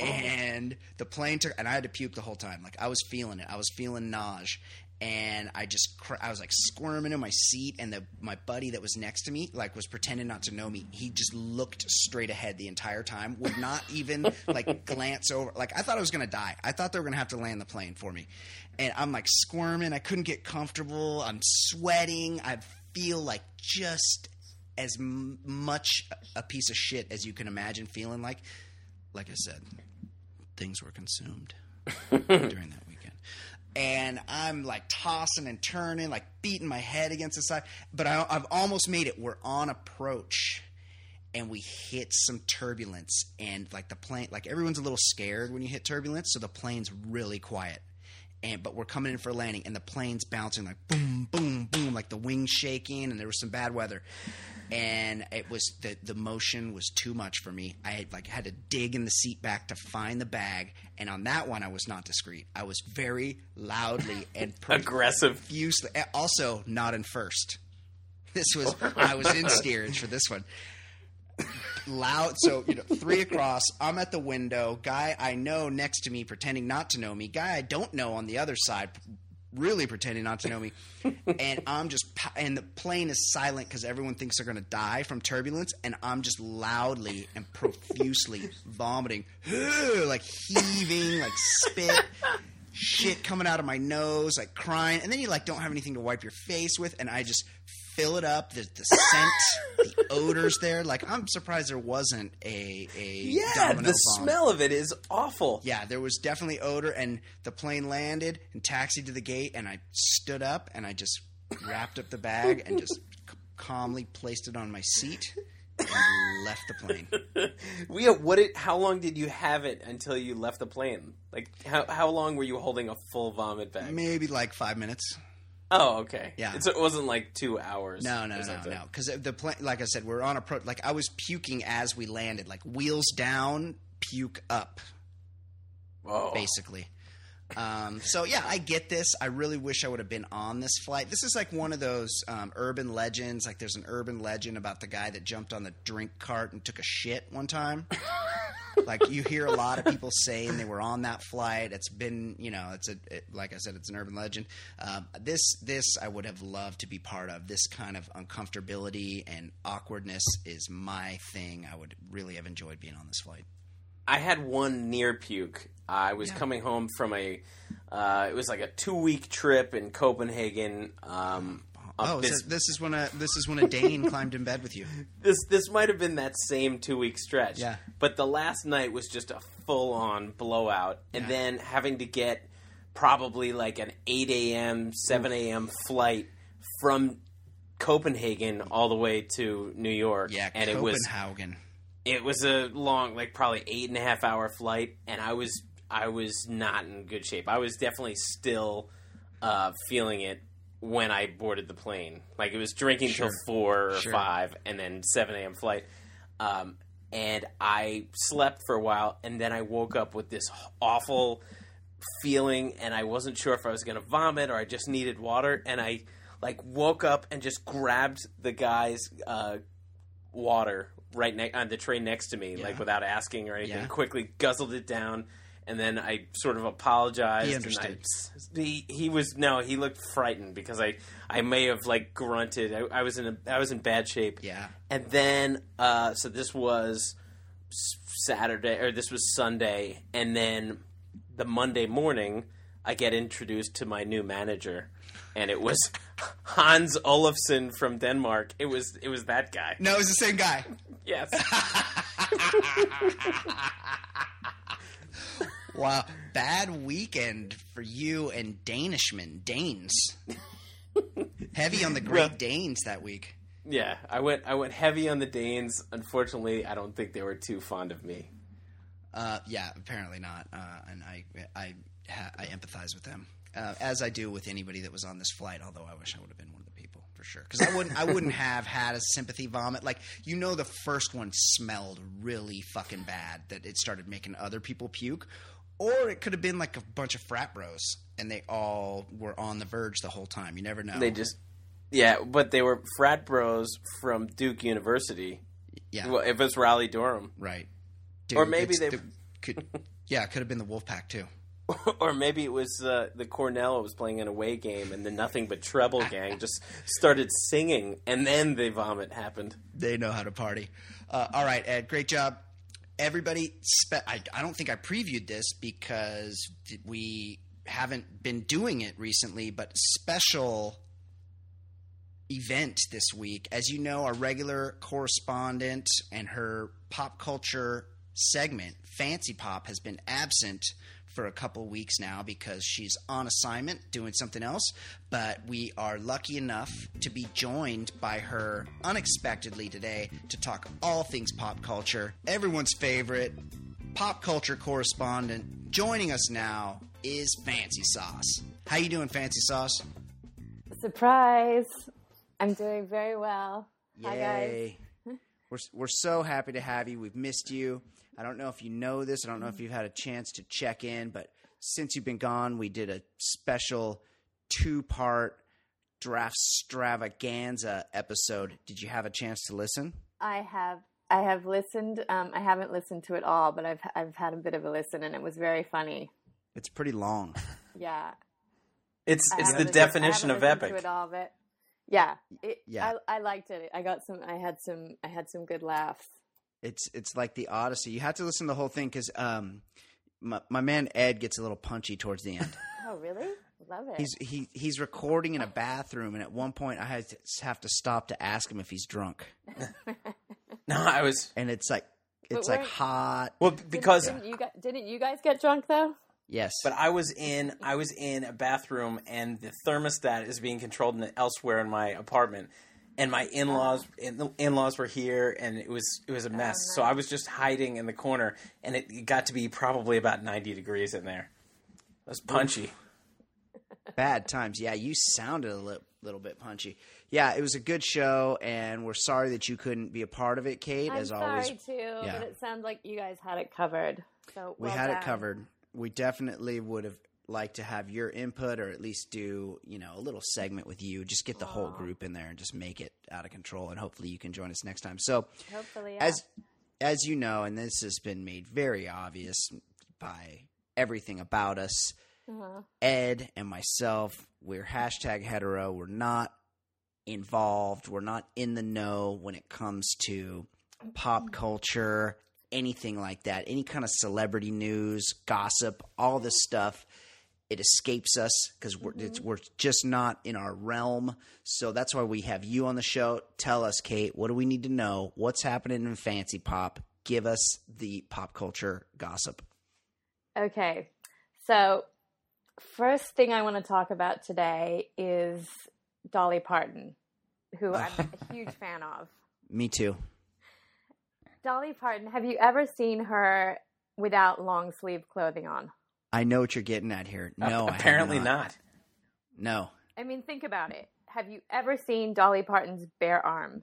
and the plane took – and I had to puke the whole time. Like I was feeling it. I was feeling nausea. And I just – I was like squirming in my seat, and the, my buddy that was next to me like was pretending not to know me. He just looked straight ahead the entire time, would not even like glance over. Like I thought I was going to die. I thought they were going to have to land the plane for me. And I'm like squirming. I couldn't get comfortable. I'm sweating. I feel like just as m- much a piece of shit as you can imagine feeling like. Like I said, things were consumed during that weekend. and I'm like tossing and turning, like beating my head against the side. But I, I've almost made it. We're on approach, and we hit some turbulence, and like the plane, like everyone's a little scared when you hit turbulence, so the plane's really quiet. And but we're coming in for landing, and the plane's bouncing like boom, boom, boom, like the wings shaking, and there was some bad weather. And it was the the motion was too much for me. I had, like had to dig in the seat back to find the bag, and on that one I was not discreet. I was very loudly and per- aggressive. Profusely. Also not in first. This was I was in steerage for this one. Loud, so you know, three across. I'm at the window. Guy I know next to me pretending not to know me. Guy I don't know on the other side. Really pretending not to know me, and I'm just and the plane is silent because everyone thinks they're going to die from turbulence, and I'm just loudly and profusely vomiting, like heaving, like spit, shit coming out of my nose, like crying, and then you like don't have anything to wipe your face with, and I just fill it up. The, the scent, the odors there. Like I'm surprised there wasn't a a yeah. The bomb. Smell of it is awful. Yeah, there was definitely odor, and the plane landed and taxied to the gate, and I stood up and I just wrapped up the bag and just c- calmly placed it on my seat and left the plane. We what? Did, how long did you have it until you left the plane? Like how how long were you holding a full vomit bag? Maybe like five minutes. Oh, okay. Yeah. It's, it wasn't like two hours. No, no, no, no. Because the plane, like I said, we're on a pro. Like I was puking as we landed, like wheels down, puke up. Whoa. Basically. Um, so yeah, I get this. I really wish I would have been on this flight. This is like one of those um, urban legends. Like there's an urban legend about the guy that jumped on the drink cart and took a shit one time. Like you hear a lot of people saying they were on that flight. It's been, you know, it's a it, like I said, it's an urban legend. Um, this this I would have loved to be part of. This kind of uncomfortability and awkwardness is my thing. I would really have enjoyed being on this flight. I had one near puke. I was yeah. coming home from a uh, – it was like a two-week trip in Copenhagen. Um, oh, bis- so this is when a this is when a Dane climbed in bed with you. This this might have been that same two-week stretch. Yeah. But the last night was just a full-on blowout, and yeah. then having to get probably like an eight a.m., seven a.m. flight from Copenhagen all the way to New York. Yeah, and Copenhagen. It was, It was a long, like probably eight and a half hour flight, and I was I was not in good shape. I was definitely still uh, feeling it when I boarded the plane. Like it was drinking sure. till four or sure. five, and then seven a.m. flight. Um, and I slept for a while, and then I woke up with this awful feeling, and I wasn't sure if I was going to vomit or I just needed water. And I like woke up and just grabbed the guy's uh, water. Right ne- on the tray next to me, yeah. like without asking or anything, yeah. quickly guzzled it down, and then I sort of apologized. He understood. And I, he, he was no, he looked frightened because I, I may have like grunted. I, I was in a, I was in bad shape. Yeah. And then, uh, so this was Saturday or this was Sunday, and then the Monday morning, I get introduced to my new manager. And it was Hans Olofsson from Denmark. It was it was that guy. No, it was the same guy. Yes. Wow. Bad weekend for you and Danishmen. Danes. Heavy on the Great well, Danes that week. Yeah. I went I went heavy on the Danes. Unfortunately, I don't think they were too fond of me. Uh, yeah, apparently not. Uh, and I, I, I empathize with them. Uh, as I do with anybody that was on this flight, although I wish I would have been one of the people for sure, because I wouldn't, I wouldn't have had a sympathy vomit. Like you know, the first one smelled really fucking bad that it started making other people puke, or it could have been like a bunch of frat bros and they all were on the verge the whole time. You never know. They just, yeah, but they were frat bros from Duke University. Yeah, well, if it's Raleigh Durham, right? Dude, or maybe they the, could. Yeah, it could have been the Wolfpack too. Or maybe it was uh, the Cornell was playing an away game, and the Nothing But Treble gang just started singing, and then the vomit happened. They know how to party. Uh, all right, Ed, great job. Everybody spe- – I, I don't think I previewed this because we haven't been doing it recently, but special event this week. As you know, our regular correspondent and her pop culture segment, Fancy Pop, has been absent – for a couple weeks now because she's on assignment doing something else, but we are lucky enough to be joined by her unexpectedly today to talk all things pop culture. Everyone's favorite pop culture correspondent joining us now is Fancy Sauce. How you doing, Fancy Sauce? Surprise! I'm doing very well. Yay. Hi, guys. We're we're so happy to have you. We've missed you. I don't know if you know this. I don't know if you've had a chance to check in, but since you've been gone, we did a special two-part Draftstravaganza episode. Did you have a chance to listen? I have. I have listened. Um, I haven't listened to it all, but I've I've had a bit of a listen, and it was very funny. It's pretty long. Yeah. It's it's the definition of epic. I haven't listened to it all, but yeah, it, yeah. I, I liked it. I got some. I had some. I had some good laughs. It's it's like the Odyssey. You have to listen to the whole thing because um, my my man Ed gets a little punchy towards the end. Oh, really? Love it. He's he he's recording in a bathroom, and at one point I had to have to stop to ask him if he's drunk. No, I was, and it's like it's like hot. Well, because didn't, didn't you guys, didn't you guys get drunk though? Yes, but I was in I was in a bathroom, and the thermostat is being controlled elsewhere in my apartment, and my in-laws in, in-laws were here, and it was it was a mess. Oh, nice. So I was just hiding in the corner, and it, it got to be probably about ninety degrees in there. It was punchy. Bad times. Yeah, you sounded a little, little bit punchy. Yeah, it was a good show, and we're sorry that you couldn't be a part of it, Kate. I'm as always, sorry too. Yeah. But it sounds like you guys had it covered. So we well had done. It covered. We definitely would have liked to have your input, or at least do, you know, a little segment with you. Just get the Aww. Whole group in there and just make it out of control. And hopefully you can join us next time. So hopefully, yeah. as as you know, and this has been made very obvious by everything about us, uh-huh. Ed and myself, we're hashtag hetero. We're not involved. We're not in the know when it comes to pop culture, anything like that, any kind of celebrity news, gossip, all this stuff. It escapes us because we're, mm-hmm. it's, we're just not in our realm. So that's why we have you on the show. Tell us, Kate, what do we need to know? What's happening in Fancy Pop? Give us the pop culture gossip. Okay. So first thing I want to talk about today is Dolly Parton, who I'm a huge fan of. Me too. Dolly Parton, have you ever seen her without long sleeve clothing on? I know what you're getting at here. No, uh, apparently not. not. No. I mean, think about it. Have you ever seen Dolly Parton's bare arms?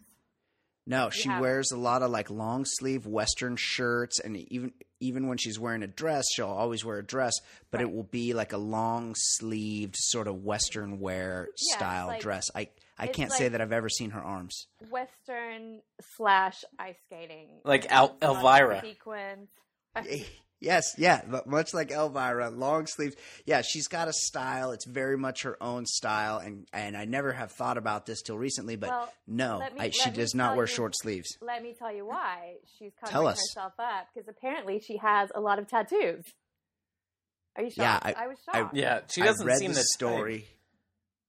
No, you she haven't. Wears a lot of like long sleeve Western shirts, and even even when she's wearing a dress, she'll always wear a dress, but right. it will be like a long sleeved sort of Western wear yeah, style like, dress. I I can't like say that I've ever seen her arms. Western slash ice skating, like Al- Elvira. Sequins. Yes, yeah, but much like Elvira, long sleeves. Yeah, she's got a style. It's very much her own style, and, and I never have thought about this till recently, but well, no, me, I, she does not wear you, short sleeves. Let me tell you why she's covering herself up, because apparently she has a lot of tattoos. Are you shocked? Yeah, I, I was shocked. I, yeah, she doesn't I read seem the story. Type.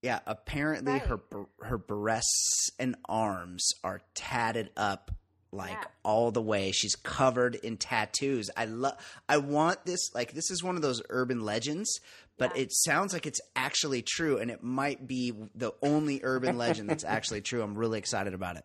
Yeah, apparently right. her her breasts and arms are tatted up. Like yeah. all the way, she's covered in tattoos. I love. I want this. Like this is one of those urban legends, but yeah. it sounds like it's actually true, and it might be the only urban legend that's actually true. I'm really excited about it.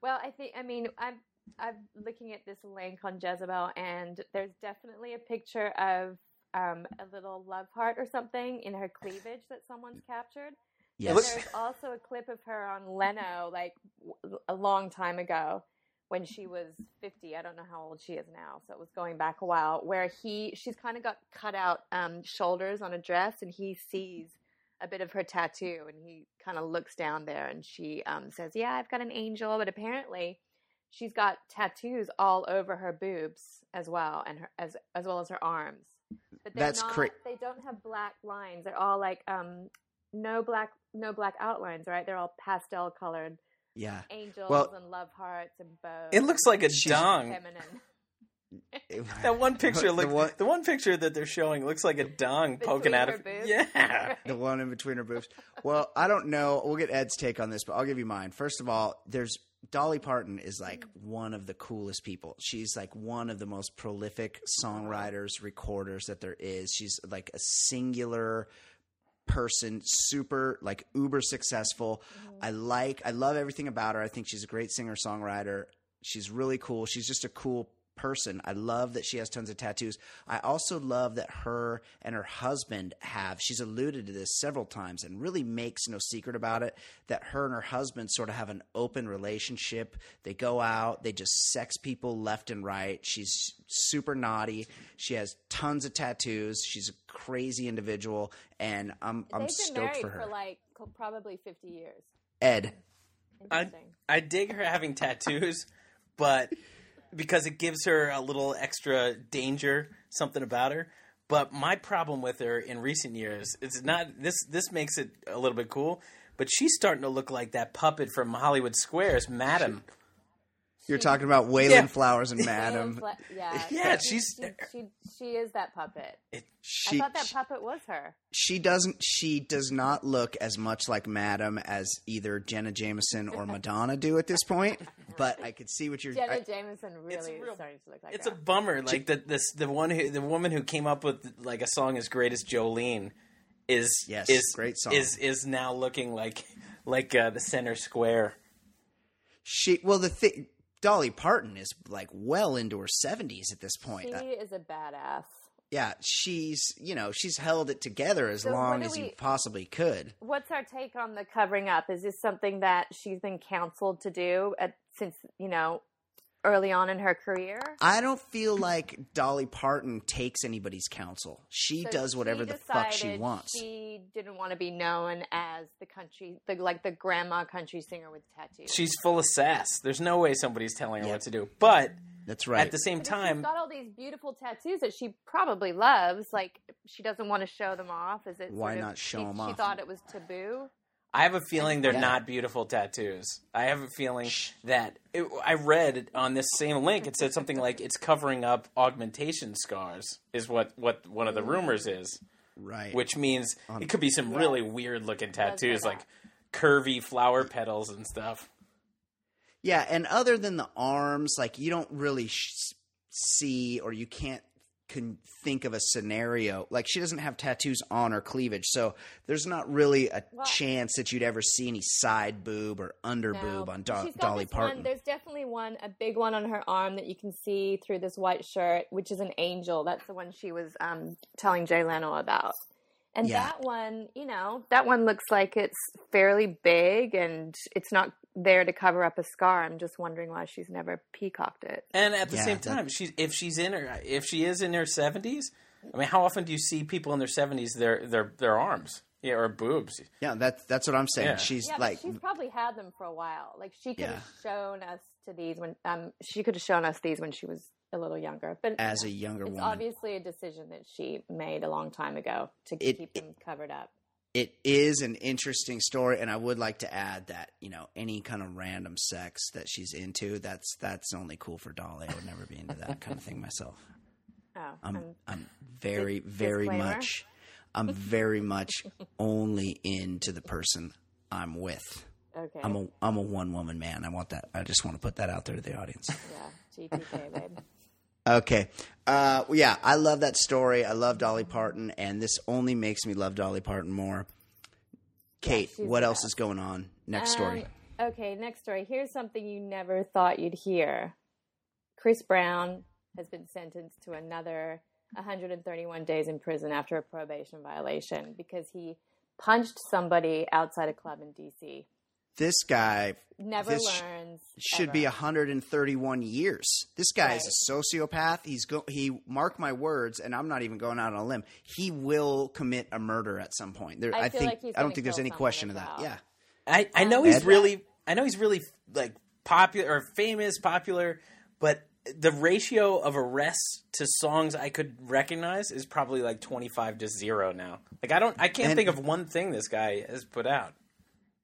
Well, I think. I mean, I'm. I'm looking at this link on Jezebel, and there's definitely a picture of um, a little love heart or something in her cleavage that someone's captured. Yes. And there's also a clip of her on Leno, like w- a long time ago. When she was fifty, I don't know how old she is now, so it was going back a while, where he, she's kind of got cut out um, shoulders on a dress, and he sees a bit of her tattoo, and he kind of looks down there, and she um, says, yeah, I've got an angel, but apparently she's got tattoos all over her boobs as well, and her, as as well as her arms. But they're That's not, cra- they don't have black lines. They're all like, um, no black, no black outlines, right? They're all pastel colored. Yeah. Angels well, and love hearts and bows. It looks like a dong. Feminine. That one picture looks the one, the one picture that they're showing looks like a dong poking out of boobs. Yeah. Right. The one in between her boobs. Well, I don't know. We'll get Ed's take on this, but I'll give you mine. First of all, there's Dolly Parton is like one of the coolest people. She's like one of the most prolific songwriters, recorders that there is. She's like a singular person, super like uber successful. Mm-hmm. I like, I love everything about her. I think she's a great singer songwriter. She's really cool. She's just a cool person. I love that she has tons of tattoos. I also love that her and her husband have, she's alluded to this several times and really makes no secret about it, that her and her husband sort of have an open relationship. They go out, they just sex people left and right. She's super naughty. She has tons of tattoos. She's a crazy individual, and I'm They've I'm stoked for her. They've been married for like probably fifty years. Ed. I, I dig her having tattoos, but because it gives her a little extra danger, something about her. But my problem with her in recent years, it's not this. This makes it a little bit cool, but she's starting to look like that puppet from Hollywood Squares, Madam. She, You're talking about Waylon yeah. Flowers and Madam. Fla- yeah, yeah, she's she, she, she is that puppet. It, she, I thought that she, puppet was her. She doesn't. She does not look as much like Madam as either Jenna Jameson or Madonna do at this point. But I could see what you're. Jenna I, Jameson really real, is starting to look like. It's her. a bummer. Like the this the one who, the woman who came up with like a song as great as Jolene is yes is, great song is is now looking like like uh, the center square. She well the thing. Dolly Parton is like well into her seventies at this point. She uh, is a badass. Yeah, she's, you know, she's held it together as so long as we, you possibly could. What's our take on the covering up? Is this something that she's been counseled to do at, since, you know, early on in her career? I don't feel like Dolly Parton takes anybody's counsel. She so does whatever she the fuck she wants. She didn't want to be known as the country, the, like the grandma country singer with tattoos. She's full of sass. There's no way somebody's telling her yeah. what to do. But that's right. At the same but time, she's got all these beautiful tattoos that she probably loves. Like she doesn't want to show them off. Is it? Why not of, show she, them she off? She thought it was taboo. I have a feeling they're yeah. not beautiful tattoos. I have a feeling that it, I read on this same link, it said something like it's covering up augmentation scars is what, what one of the rumors is. Right. Which means um, it could be some yeah. really weird looking tattoos like curvy flower petals and stuff. Yeah, and other than the arms, like you don't really sh- see or you can't can think of a scenario. Like she doesn't have tattoos on her cleavage, so there's not really a well, chance that you'd ever see any side boob or under no. boob on Do- Dolly Parton. One, there's definitely one, a big one on her arm that you can see through this white shirt, which is an angel. That's the one she was um, telling Jay Leno about. And yeah. that one, you know, that one looks like it's fairly big and it's not there to cover up a scar. I'm just wondering why she's never peacocked it. And at the yeah, same time, that... she's if she's in her if she is in her seventies, I mean, how often do you see people in their seventies their their their arms yeah, or boobs? Yeah, that's that's what I'm saying. Yeah. She's yeah, like she's probably had them for a while. Like she could yeah. have shown us to these when um she could have shown us these when she was a little younger, but as a younger it's woman, obviously a decision that she made a long time ago to it, keep them it, covered up. It is an interesting story, and I would like to add that, you know, any kind of random sex that she's into, that's that's only cool for Dolly. I would never be into that kind of thing myself. Oh, I'm um, I'm very very disclaimer. much I'm very much only into the person I'm with. Okay. I'm a I'm a one woman man. I want that. I just want to put that out there to the audience. Yeah, G T K, babe. Okay. Uh, yeah, I love that story. I love Dolly Parton, and this only makes me love Dolly Parton more. Kate, yeah, what else is going on? Next um, story. Okay, next story. Here's something you never thought you'd hear. Chris Brown has been sentenced to another one hundred thirty-one days in prison after a probation violation because he punched somebody outside a club in D C This guy never this learns. Should ever. Be one hundred thirty-one years. This guy right. is a sociopath. He's go. He mark my words, and I'm not even going out on a limb. He will commit a murder at some point. There, I, I think. Like I don't think there's any question of that. Yeah. I, I know um, he's Ed? really. I know he's really like popular or famous, popular. But the ratio of arrests to songs I could recognize is probably like twenty-five to zero now. Like I don't. I can't and, think of one thing this guy has put out.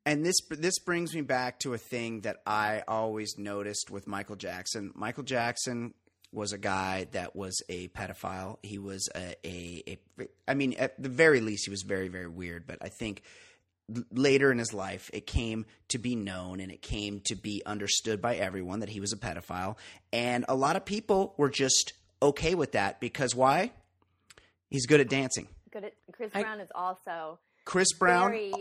And this this brings me back to a thing that I always noticed with Michael Jackson. Michael Jackson was a guy that was a pedophile. He was a, a, a – I mean, at the very least, he was very, very weird. But I think later in his life, it came to be known and it came to be understood by everyone that he was a pedophile. And a lot of people were just okay with that because why? He's good at dancing. Good at Chris I, Brown is also Chris Brown. Very,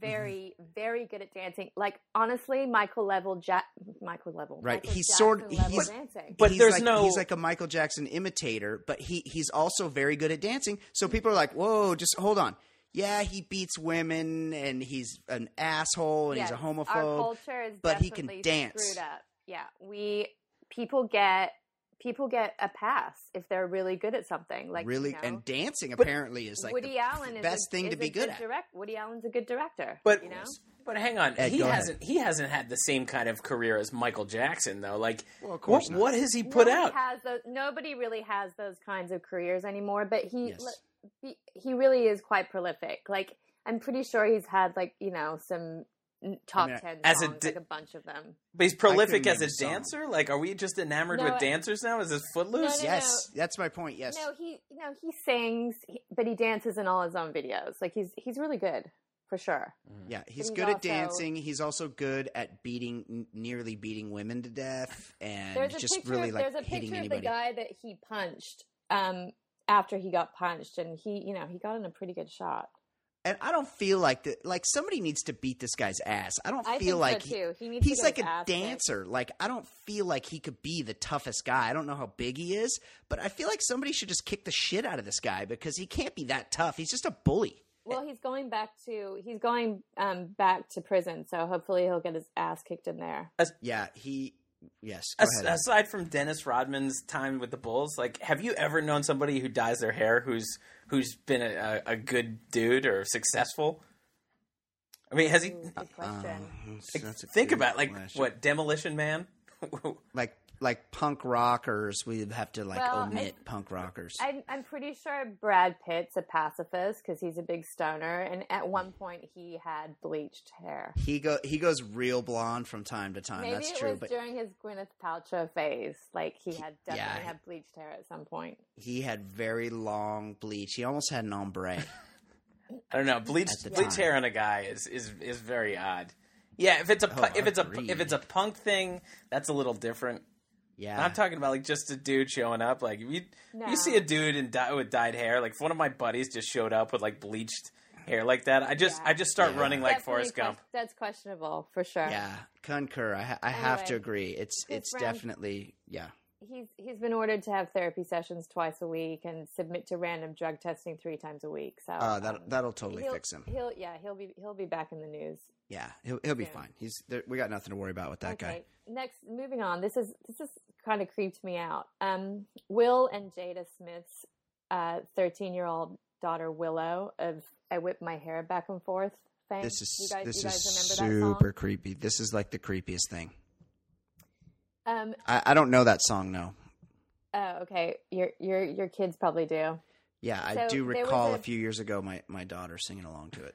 very, very good at dancing. Like honestly, Michael level, ja- Michael level, right? Michael he's Jackson sort of he's, dancing. But he's there's like, no. He's like a Michael Jackson imitator, but he he's also very good at dancing. So people are like, whoa, just hold on. Yeah, he beats women, and he's an asshole, and yes, he's a homophobe. Our culture is but definitely he can dance. Screwed up. Yeah, we people get people get a pass if they're really good at something. Like really, you know, and dancing apparently is like Woody the Allen best is a, thing is to be good, good at. Direct, Woody Allen's a good director, but you know. But hang on, Ed, he hasn't ahead. he hasn't had the same kind of career as Michael Jackson though. Like, well, of course what, what has he put nobody out? Has those, nobody really has those kinds of careers anymore. But he. Yes. Le- He, he really is quite prolific. Like, I'm pretty sure he's had, like, you know, some top I mean, ten as songs, a da- like a bunch of them. But he's prolific as a dancer? Like, are we just enamored no, with dancers now? Is this Footloose? No, no, yes, no. That's my point, yes. No, he no, he sings, he, but he dances in all his own videos. Like, he's he's really good, for sure. Yeah, he's, he's good also, at dancing. He's also good at beating, nearly beating women to death, and just picture, really, like, hitting anybody. There's a picture of the guy that he punched, um... after he got punched, and he, you know, he got in a pretty good shot. And I don't feel like that. Like somebody needs to beat this guy's ass. I don't I feel like so he, too. he needs he's to like a dancer. It. Like I don't feel like he could be the toughest guy. I don't know how big he is, but I feel like somebody should just kick the shit out of this guy because he can't be that tough. He's just a bully. Well, he's going back to he's going um, back to prison, so hopefully he'll get his ass kicked in there. As- yeah, he. Yes. Go As- ahead. Aside from Dennis Rodman's time with the Bulls, like, have you ever known somebody who dyes their hair who's who's been a, a good dude or successful? I mean, has he? Ooh, good question. Uh, that's, that's think good about question. Like what Demolition Man, like like punk rockers. We have to like well, omit I, punk rockers. I'm, I'm pretty sure Brad Pitt's a pacifist because he's a big stoner, and at one point he had bleached hair. He go he goes real blonde from time to time. Maybe that's it true. Was but during his Gwyneth Paltrow phase, like he had definitely yeah, had bleached hair at some point. He had very long bleach. He almost had an ombre. I don't know. Bleach bleach hair on a guy is, is, is very odd. Yeah, if it's a oh, if it's a if it's a punk thing, that's a little different. Yeah, I'm talking about like just a dude showing up. Like if you no. you see a dude in di- with dyed hair. Like if one of my buddies just showed up with like bleached hair like that, I just yeah. I just start yeah. running like definitely Forrest Gump. Que- that's questionable for sure. Yeah, concur. I, ha- I anyway, have to agree. It's it's friend, definitely yeah. He's he's been ordered to have therapy sessions twice a week and submit to random drug testing three times a week. So uh, that um, that'll totally fix him. He'll yeah he'll be he'll be back in the news. Yeah, he'll he'll be yeah. fine. He's there, we got nothing to worry about with that okay. guy. Next, moving on. This is this is kind of creeped me out. Um, Will and Jada Smith's thirteen-year-old daughter Willow of "I Whip My Hair Back and Forth" fame. This is you guys, this you guys is remember super that song? Creepy. This is like the creepiest thing. Um, I, I don't know that song, no. Oh, okay. Your your your kids probably do. Yeah, I so do recall a, a few years ago my, my daughter singing along to it.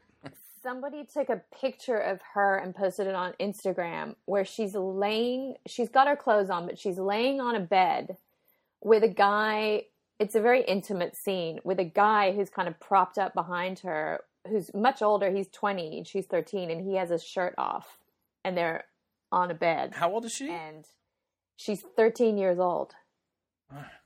Somebody took a picture of her and posted it on Instagram where she's laying – she's got her clothes on, but she's laying on a bed with a guy – it's a very intimate scene with a guy who's kind of propped up behind her who's much older. He's twenty and she's thirteen, and he has his shirt off, and they're on a bed. How old is she? And – she's thirteen years old.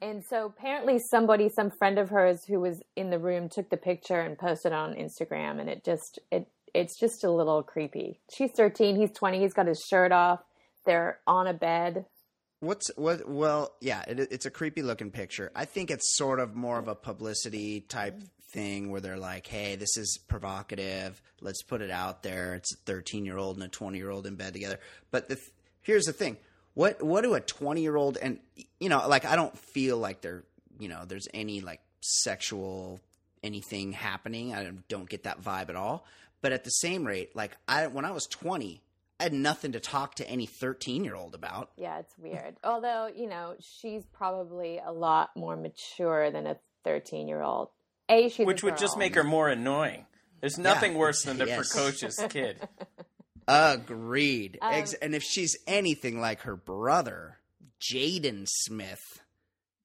And so apparently somebody, some friend of hers who was in the room took the picture and posted it on Instagram. And it just, it it's just a little creepy. She's thirteen. He's twenty. He's got his shirt off. They're on a bed. What's what? Well, yeah, it, it's a creepy looking picture. I think it's sort of more of a publicity type thing where they're like, hey, this is provocative. Let's put it out there. It's a thirteen year old and a twenty year old in bed together. But the th- here's the thing. What what do a twenty-year-old – and, you know, like I don't feel like there, you know, there's any like sexual anything happening. I don't get that vibe at all. But at the same rate, like I when I was twenty, I had nothing to talk to any thirteen-year-old about. Yeah, it's weird. Although, you know, she's probably a lot more mature than a thirteen-year-old. A, she's Which a would girl. just make her more annoying. There's nothing yeah. worse than the yes. precocious kid. Agreed. Um, and if she's anything like her brother, Jaden Smith,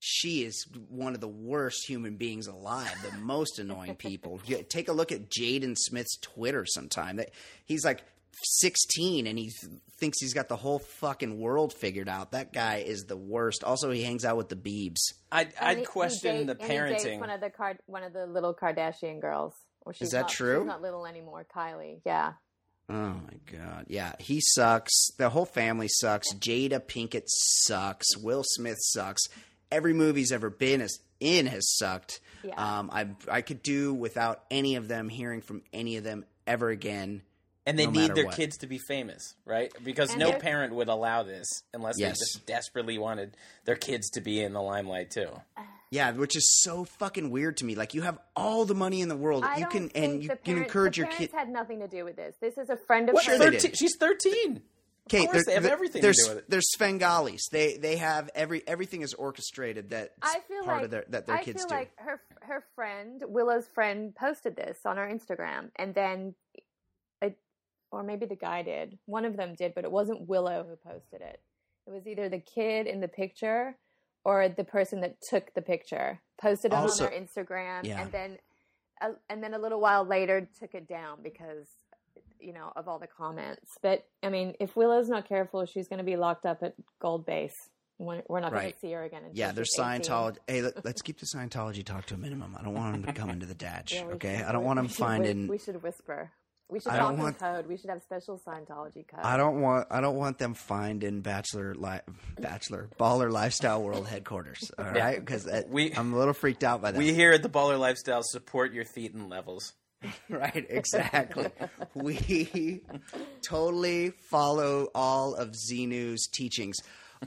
she is one of the worst human beings alive, the most annoying people. Take a look at Jaden Smith's Twitter sometime. He's like sixteen and he thinks he's got the whole fucking world figured out. That guy is the worst. Also, he hangs out with the Biebs. I'd, I'd he, question he date, the parenting. One of the, Card- one of the little Kardashian girls. Well, she's is that not, true? She's not little anymore, Kylie. Yeah. Oh, my God. Yeah, he sucks. The whole family sucks. Jada Pinkett sucks. Will Smith sucks. Every movie he's ever been is, in has sucked. Yeah. Um, I I could do without any of them, hearing from any of them ever again. And they no need their what. kids to be famous, right? Because and no parent would allow this unless yes. they just desperately wanted their kids to be in the limelight too. Yeah, which is so fucking weird to me. Like, you have all the money in the world. I you don't can think and you the can parents, encourage the your kids. Had nothing to do with this. This is a friend of what? Sure thirteen She's thirteen. Kate, of course they have everything to do with it. They're Svengalis. They they have every everything is orchestrated that I feel part like, of their that their I kids feel do. Like her her friend Willow's friend posted this on her Instagram, and then, a, or maybe the guy did. One of them did, but it wasn't Willow who posted it. It was either the kid in the picture or the person that took the picture, posted it also, on their Instagram, yeah. and then a, and then a little while later took it down because, you know, of all the comments. But, I mean, if Willow's not careful, she's going to be locked up at Gold Base. We're not right. going to see her again. Until yeah, there's Scientology. Hey, let, let's keep the Scientology talk to a minimum. I don't want him to come into the Datch, yeah, okay? Should, I don't want him finding – We should whisper. We should have want... code. We should have special Scientology code. I don't want. I don't want them finding Bachelor, li- Bachelor Baller Lifestyle World Headquarters. All right, because yeah. I'm a little freaked out by that. We here at the Baller Lifestyle support your thetan levels. Right, exactly. We totally follow all of Zenu's teachings.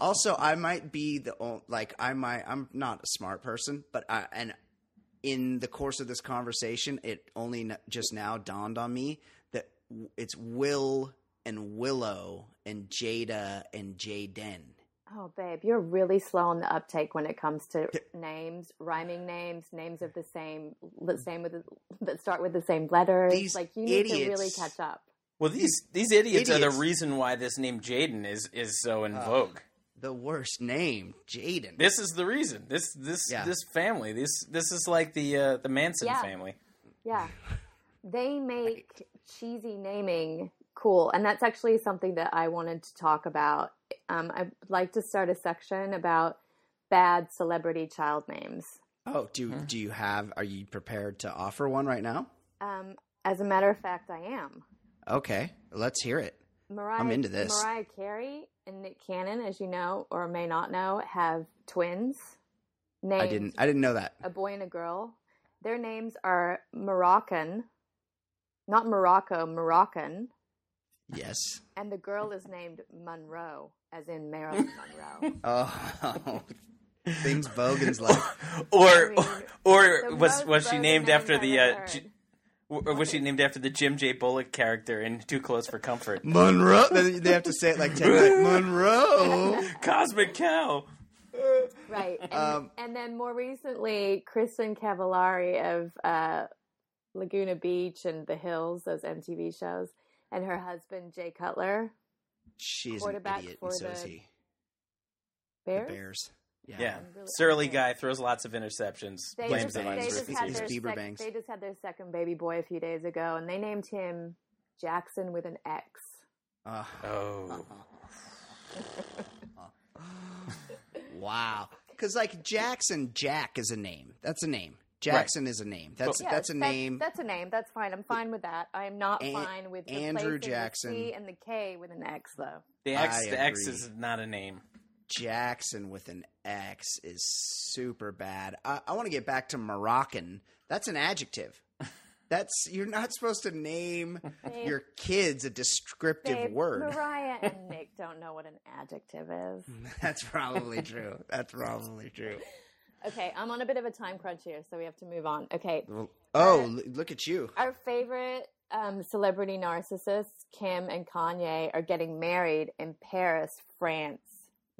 Also, I might be the old, like I might. I'm not a smart person, but I and. In the course of this conversation, it only just now dawned on me that it's Will and Willow and Jada and Jaden. Oh, babe, you're really slow on the uptake when it comes to names, rhyming names, names of the same, the same with the, that start with the same letters. These like you need idiots. to really catch up. Well, these these idiots, idiots are the reason why this name Jaden is is so in vogue. Uh, The worst name, Jaden. This is the reason. This this yeah. this family. This this is like the uh, the Manson yeah. family. Yeah, they make right. cheesy naming cool, and that's actually something that I wanted to talk about. Um, I'd like to start a section about bad celebrity child names. Oh, do do you have? Are you prepared to offer one right now? Um, as a matter of fact, I am. Okay, let's hear it. Mariah, I'm into this. Mariah Carey and Nick Cannon, as you know or may not know, have twins. Named I didn't. I didn't know that. A boy and a girl. Their names are Moroccan, not Morocco. Moroccan. Yes. And the girl is named Monroe, as in Marilyn Monroe. Oh, things Bogan's like. Or, or, or was was she named after the? Uh, G- Or was she named after the Jim J. Bullock character in Too Close for Comfort? Monroe. They have to say it like ten times. Monroe. Cosmic Cow. Right. And, um, and then more recently, Kristen Cavallari of uh, Laguna Beach and The Hills, those M T V shows, and her husband, Jay Cutler. She's an idiot, and so is he. Bears? The Bears. Yeah, yeah. Really, surly okay. guy, throws lots of interceptions, they blames just, the lines. His Bieber sec- bangs. They just had their second baby boy a few days ago, and they named him Jackson with an X. Uh, oh. Wow. Because, like, Jackson, Jack is a name. That's a name. Jackson right. is a name. That's yes, that's a that's, name. That's a name. That's fine. I'm fine with that. I am not An- fine with Andrew Jackson. The C and the K with an X, though. The X, the X is not a name. Jackson with an X is super bad. I, I want to get back to Moroccan. That's an adjective. That's you're not supposed to name babe, your kids a descriptive babe, word. Mariah and Nick don't know what an adjective is. That's probably true. That's probably true. Okay, I'm on a bit of a time crunch here, so we have to move on. Okay. Oh, uh, look at you. Our favorite um, celebrity narcissists, Kim and Kanye, are getting married in Paris, France.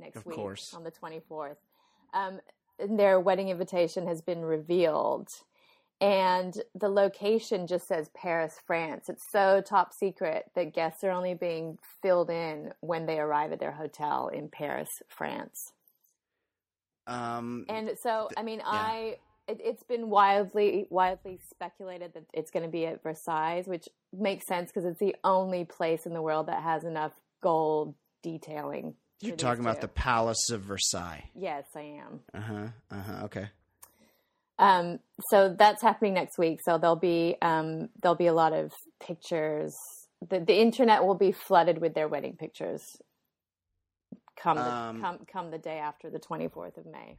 Next of week course. On the twenty-fourth. Um, their wedding invitation has been revealed. And the location just says Paris, France. It's so top secret that guests are only being filled in when they arrive at their hotel in Paris, France. Um, and so, I mean, yeah. I it, it's been wildly, wildly speculated that it's going to be at Versailles, which makes sense because it's the only place in the world that has enough gold detailing. You're talking about two. The Palace of Versailles. Yes, I am. Uh-huh, uh-huh, okay. Um, so that's happening next week. So there'll be um, there'll be a lot of pictures. The, the internet will be flooded with their wedding pictures. Come the, um, come come the day after the twenty-fourth of May.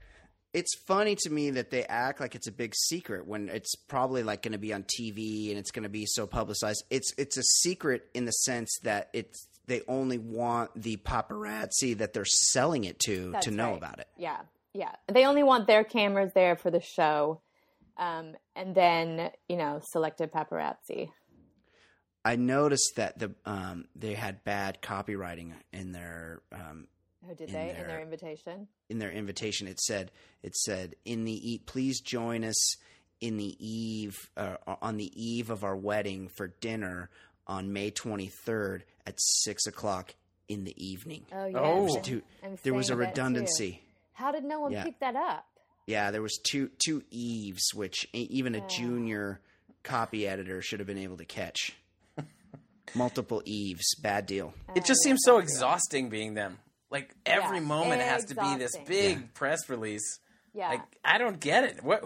It's funny to me that they act like it's a big secret when it's probably like going to be on T V and it's going to be so publicized. It's it's a secret in the sense that it's they only want the paparazzi that they're selling it to That's to know right. about it. Yeah, yeah. They only want their cameras there for the show, um, and then you know selected paparazzi. I noticed that the um, they had bad copywriting in their. Um, Oh, did in they? Their, in their invitation? In their invitation, it said, "It said in the e- please join us in the eve uh, on the eve of our wedding for dinner on May twenty-third at six o'clock in the evening." Oh, yeah. Oh. There was, two, there was a redundancy. How did no one yeah. pick that up? Yeah, there was two two eves, which even a oh. junior copy editor should have been able to catch. Multiple eves, bad deal. Uh, it just yeah, seems so exhausting deal. Being them. Like, every yeah, moment has exhausting. To be this big yeah. press release. Yeah. Like, I don't get it. What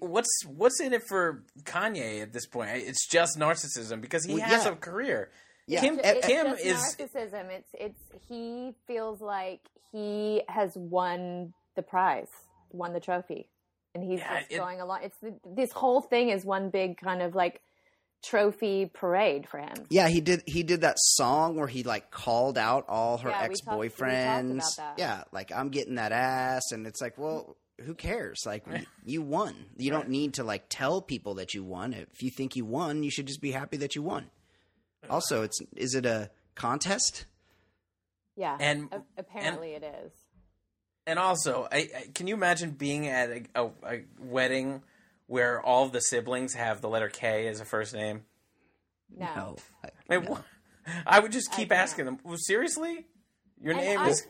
What's what's in it for Kanye at this point? It's just narcissism because he well, has yeah. a career. Yeah. Kim, it's Kim just is narcissism. It's it's he feels like he has won the prize, won the trophy, and he's yeah, just it, going along. It's this whole thing is one big kind of like. Trophy parade for him. Yeah, he did. He did that song where he like called out all her yeah, ex-boyfriends. We talked, we talked about that. Yeah, like I'm getting that ass, and it's like, well, who cares? Like right. you won. You right. don't need to like tell people that you won. If you think you won, you should just be happy that you won. Also, it's is it a contest? Yeah, and a- apparently and, it is. And also, I, I, can you imagine being at a, a, a wedding? Where all the siblings have the letter K as a first name? No. I, mean, no. I would just keep asking them, well, seriously? Your and name I, is...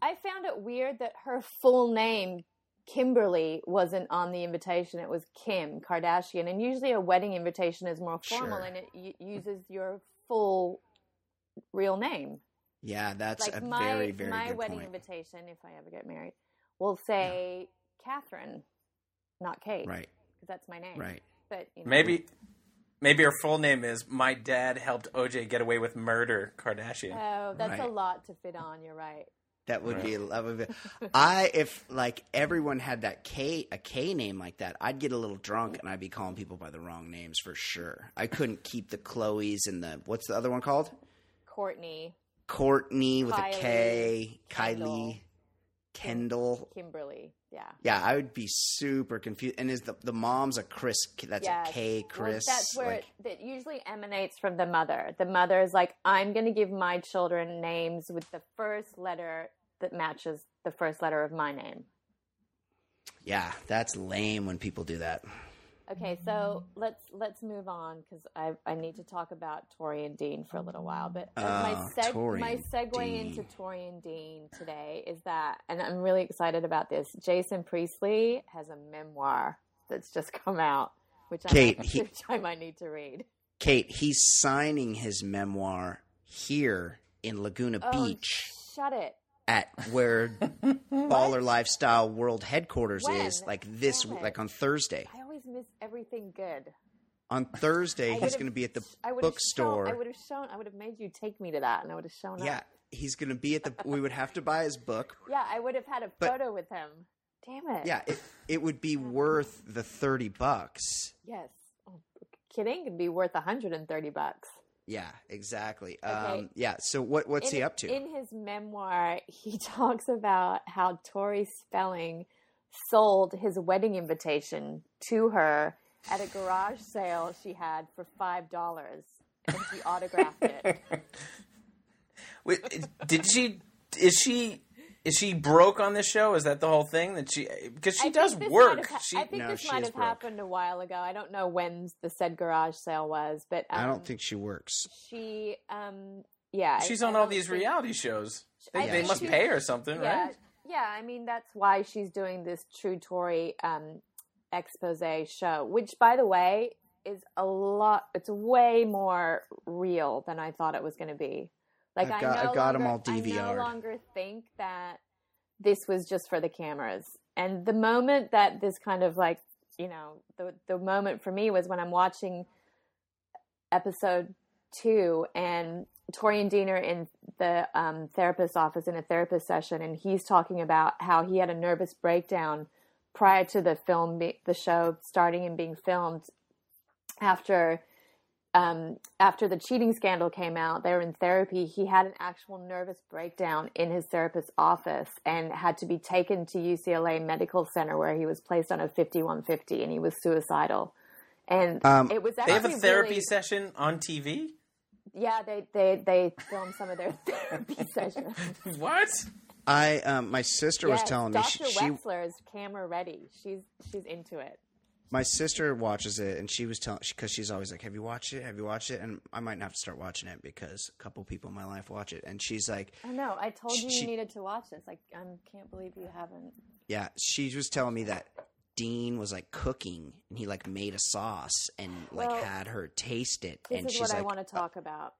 I found it weird that her full name, Kimberly, wasn't on the invitation. It was Kim Kardashian. And usually a wedding invitation is more formal sure. and it y- uses your full real name. Yeah, that's like a my, very, very my good wedding point. Invitation, if I ever get married, will say yeah. Catherine, not Kate. Right. That's my name. Right. But you know. Maybe maybe her full name is My Dad Helped O J Get Away with Murder Kardashian. Oh, that's right. a lot to fit on, you're right. That would right. be that would be I if like everyone had that K a K name like that, I'd get a little drunk and I'd be calling people by the wrong names for sure. I couldn't keep the Chloes and the what's the other one called? Courtney. Courtney with Kylie, a K, Kendall. Kylie. Kendall. Kimberly, yeah. Yeah, I would be super confused. And is the the mom's a Chris, that's yes. a K Chris? Well, that's where like, it, it usually emanates from the mother. The mother is like, I'm going to give my children names with the first letter that matches the first letter of my name. Yeah, that's lame when people do that. Okay, so let's let's move on because I I need to talk about Tori and Dean for a little while. But uh, my seg- my segue Dean. into Tori and Dean today is that, and I'm really excited about this. Jason Priestley has a memoir that's just come out, which Kate, I might, he, which I might need to read. Kate, he's signing his memoir here in Laguna oh, Beach. Shut it. At where Baller Lifestyle World Headquarters when? is, like this, like on Thursday. I always miss everything good. On Thursday, he's going to be at the bookstore. Shown, I would have shown. I would have made you take me to that, and I would have shown yeah, up. Yeah, he's going to be at the. We would have to buy his book. Yeah, I would have had a photo but, with him. Damn it. Yeah, it, it would be worth the thirty bucks. Yes, oh, kidding. It'd be worth a hundred and thirty bucks. Yeah, exactly. Okay. Um, yeah, so what, what's in, he up to? In his memoir, he talks about how Tori Spelling sold his wedding invitation to her at a garage sale she had for five dollars, and she autographed it. Wait, did she – is she – Is she broke on this show? Is that the whole thing? That she because she does work. Ha- she, I think no, this might have broke. happened a while ago. I don't know when the said garage sale was, but um, I don't think she works. She, um, yeah, she's I, on I all these think, reality shows. They, they must she, pay her something, yeah, right? Yeah, I mean, that's why she's doing this True Tory um, expose show, which, by the way, is a lot, it's way more real than I thought it was going to be. Like, I've got, I, no I've got longer, them all D V R'd. I no longer think that this was just for the cameras. And the moment that this kind of like, you know, the the moment for me was when I'm watching episode two and Tori and Dean are in the um, therapist's office in a therapist session. And he's talking about how he had a nervous breakdown prior to the film, the show starting and being filmed after Um, after the cheating scandal came out, they were in therapy. He had an actual nervous breakdown in his therapist's office and had to be taken to U C L A Medical Center where he was placed on a fifty-one fifty and he was suicidal. And um, it was actually they have a therapy really, session on T V? Yeah, they, they, they filmed some of their therapy sessions. What? I um, my sister yes, was telling Doctor me she, Wexler is camera ready. She's she's into it. My sister watches it, and she was telling – because she's always like, have you watched it? Have you watched it? And I might have to start watching it because a couple people in my life watch it. And she's like – I know. I told you she, you needed to watch this. Like, I can't believe you haven't. Yeah. She was telling me that Dean was, like, cooking, and he, like, made a sauce and, like, well, had her taste it. This and is she's what like, I want to talk uh, about.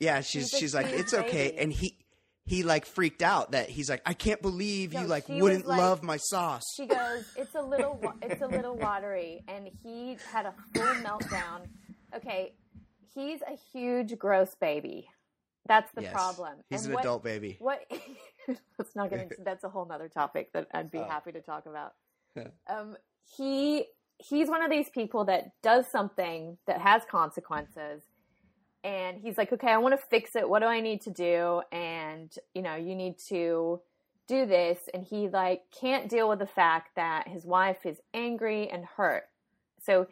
Yeah. She's she's, she's like, it's baby. Okay. And he – He, like, freaked out that he's like, I can't believe you, no, like, wouldn't like, love my sauce. She goes, it's a little wa- it's a little watery. And he had a full meltdown. Okay, he's a huge, gross baby. That's the yes, problem. He's and an what, adult baby. What? Let's not get into that's a whole nother topic that I'd be oh. happy to talk about. um, he He's one of these people that does something that has consequences. And he's like, okay, I want to fix it. What do I need to do? And, you know, you need to do this. And he, like, can't deal with the fact that his wife is angry and hurt. So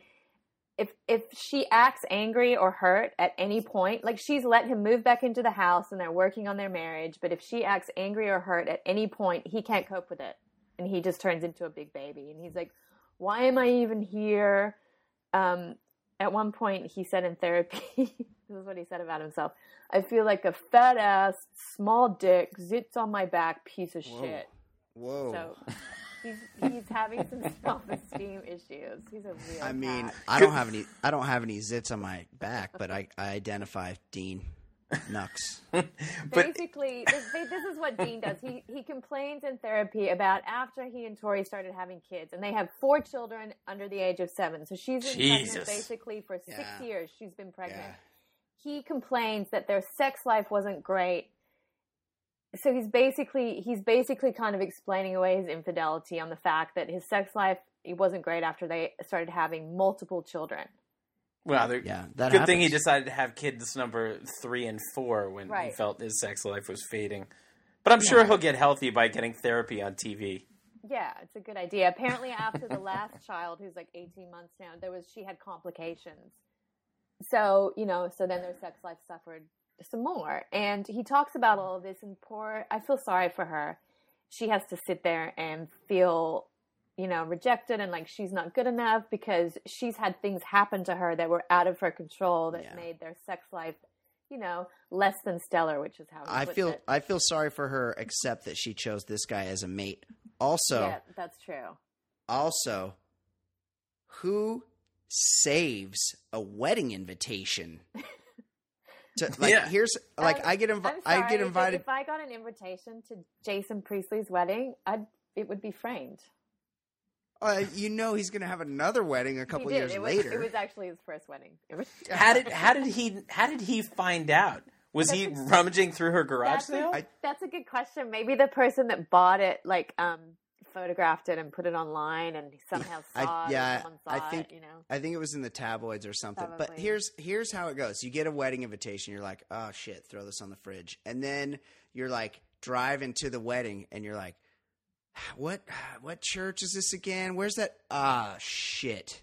if if she acts angry or hurt at any point, like, she's let him move back into the house and they're working on their marriage. But if she acts angry or hurt at any point, he can't cope with it. And he just turns into a big baby. And he's like, why am I even here? Um, at one point, he said in therapy... This is what he said about himself. I feel like a fat ass, small dick, zits on my back, piece of Whoa. shit. Whoa. So he's he's having some self-esteem issues. He's a real I mean, cat. I don't have any I don't have any zits on my back, but I, I identify Dean Nux. Basically, this, this is what Dean does. He he complains in therapy about after he and Tori started having kids, and they have four children under the age of seven. So she's been Jesus. pregnant basically for yeah. six years. She's been pregnant. Yeah. He complains that their sex life wasn't great. So he's basically he's basically kind of explaining away his infidelity on the fact that his sex life it wasn't great after they started having multiple children. Well, yeah, that good happens. Thing he decided to have kids number three and four when right. he felt his sex life was fading. But I'm yeah. sure he'll get healthy by getting therapy on T V. Yeah, it's a good idea. Apparently after the last child, who's like eighteen months now, there was she had complications. So, you know, so then their sex life suffered some more. And he talks about all of this and poor, I feel sorry for her. She has to sit there and feel, you know, rejected and like she's not good enough because she's had things happen to her that were out of her control that yeah. made their sex life, you know, less than stellar, which is how I feel. It. I feel sorry for her, except that she chose this guy as a mate. Also, yeah, that's true. Also, who saves a wedding invitation to, like yeah. here's like um, I get invited I get invited if I got an invitation to Jason Priestley's wedding I'd it would be framed. Uh, you know he's gonna have another wedding a couple years it was, later. It was actually his first wedding. how did how did he how did he find out? Was that's he a, rummaging through her garage sale? That's, that's a good question. Maybe the person that bought it like um photographed it and put it online and somehow saw I, yeah, it someone saw I think, it, you know. I think it was in the tabloids or something. Probably. But here's here's how it goes. You get a wedding invitation, you're like, oh shit, throw this on the fridge. And then you're like driving to the wedding and you're like, What what church is this again? Where's that ah oh, shit.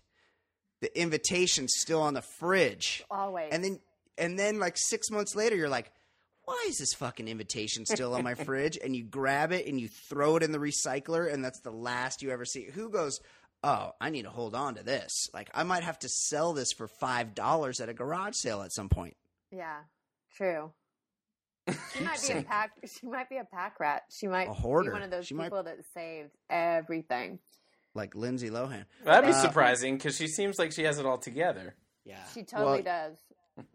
The invitation's still on the fridge. Always. And then and then like six months later you're like, why is this fucking invitation still on my fridge? And you grab it and you throw it in the recycler and that's the last you ever see. Who goes, oh, I need to hold on to this. Like I might have to sell this for five dollars at a garage sale at some point. Yeah, true. She might be a pack. She might be a pack rat. She might a hoarder. Be one of those she people might... that saved everything, like Lindsay Lohan. Well, that'd be uh, surprising because she seems like she has it all together. Yeah, she totally well, does.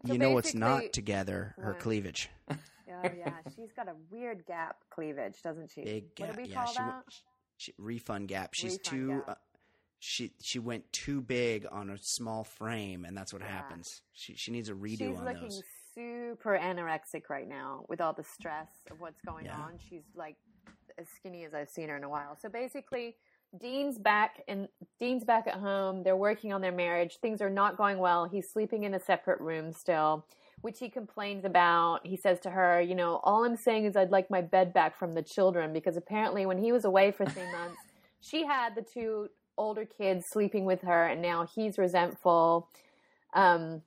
So you know what's not together? Her yeah. cleavage. Oh yeah, she's got a weird gap cleavage, doesn't she? Big gap. What do we yeah, call she, that? She, refund gap. She's refund too. Gap. Uh, She she went too big on a small frame, and that's what yeah. happens. She she needs a redo she's on those. She's looking super anorexic right now with all the stress of what's going yeah. on. She's like as skinny as I've seen her in a while. So basically, Dean's back and Dean's back at home. They're working on their marriage. Things are not going well. He's sleeping in a separate room still, which he complains about. He says to her, you know, all I'm saying is I'd like my bed back from the children, because apparently when he was away for three months, she had the two older kids sleeping with her, and now he's resentful. Um,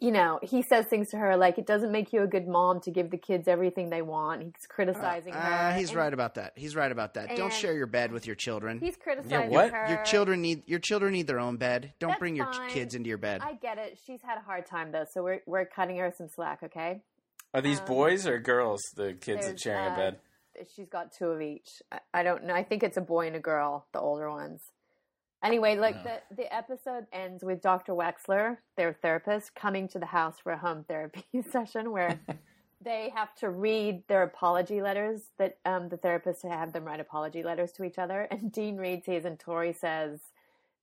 you know, he says things to her like, it doesn't make you a good mom to give the kids everything they want. He's criticizing uh, her. Uh, he's and, right about that. He's right about that. Don't share your bed with your children. He's criticizing yeah, what? her. Your children need your children need their own bed. Don't That's bring your fine. kids into your bed. I get it. She's had a hard time though, so we're we're cutting her some slack, okay? Are these um, boys or girls, the kids that sharing uh, a bed? She's got two of each. I don't know. I think it's a boy and a girl, the older ones. Anyway, like no. the, the episode ends with Doctor Wexler, their therapist, coming to the house for a home therapy session where they have to read their apology letters that um, the therapist have them write apology letters to each other. And Dean reads his, and Tori says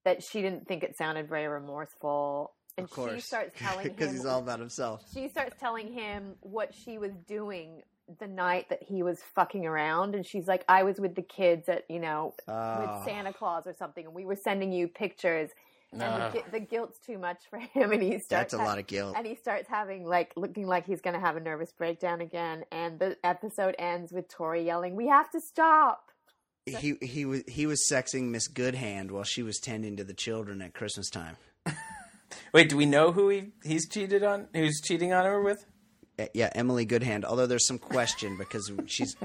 that she didn't think it sounded very remorseful. And of course. she starts telling him. Because he's all about himself. She starts telling him what she was doing the night that he was fucking around, and she's like, I was with the kids at, you know, oh. with Santa Claus or something, and we were sending you pictures, no. and the, the guilt's too much for him, and he starts that's a ha- lot of guilt, and he starts having like looking like he's going to have a nervous breakdown again, and the episode ends with Tori yelling, "We have to stop." So- he he was he was sexing Miss Goodhand while she was tending to the children at Christmas time. Wait, do we know who he he's cheated on? Who's cheating on her with? Yeah, Emily Goodhand, although there's some question because she's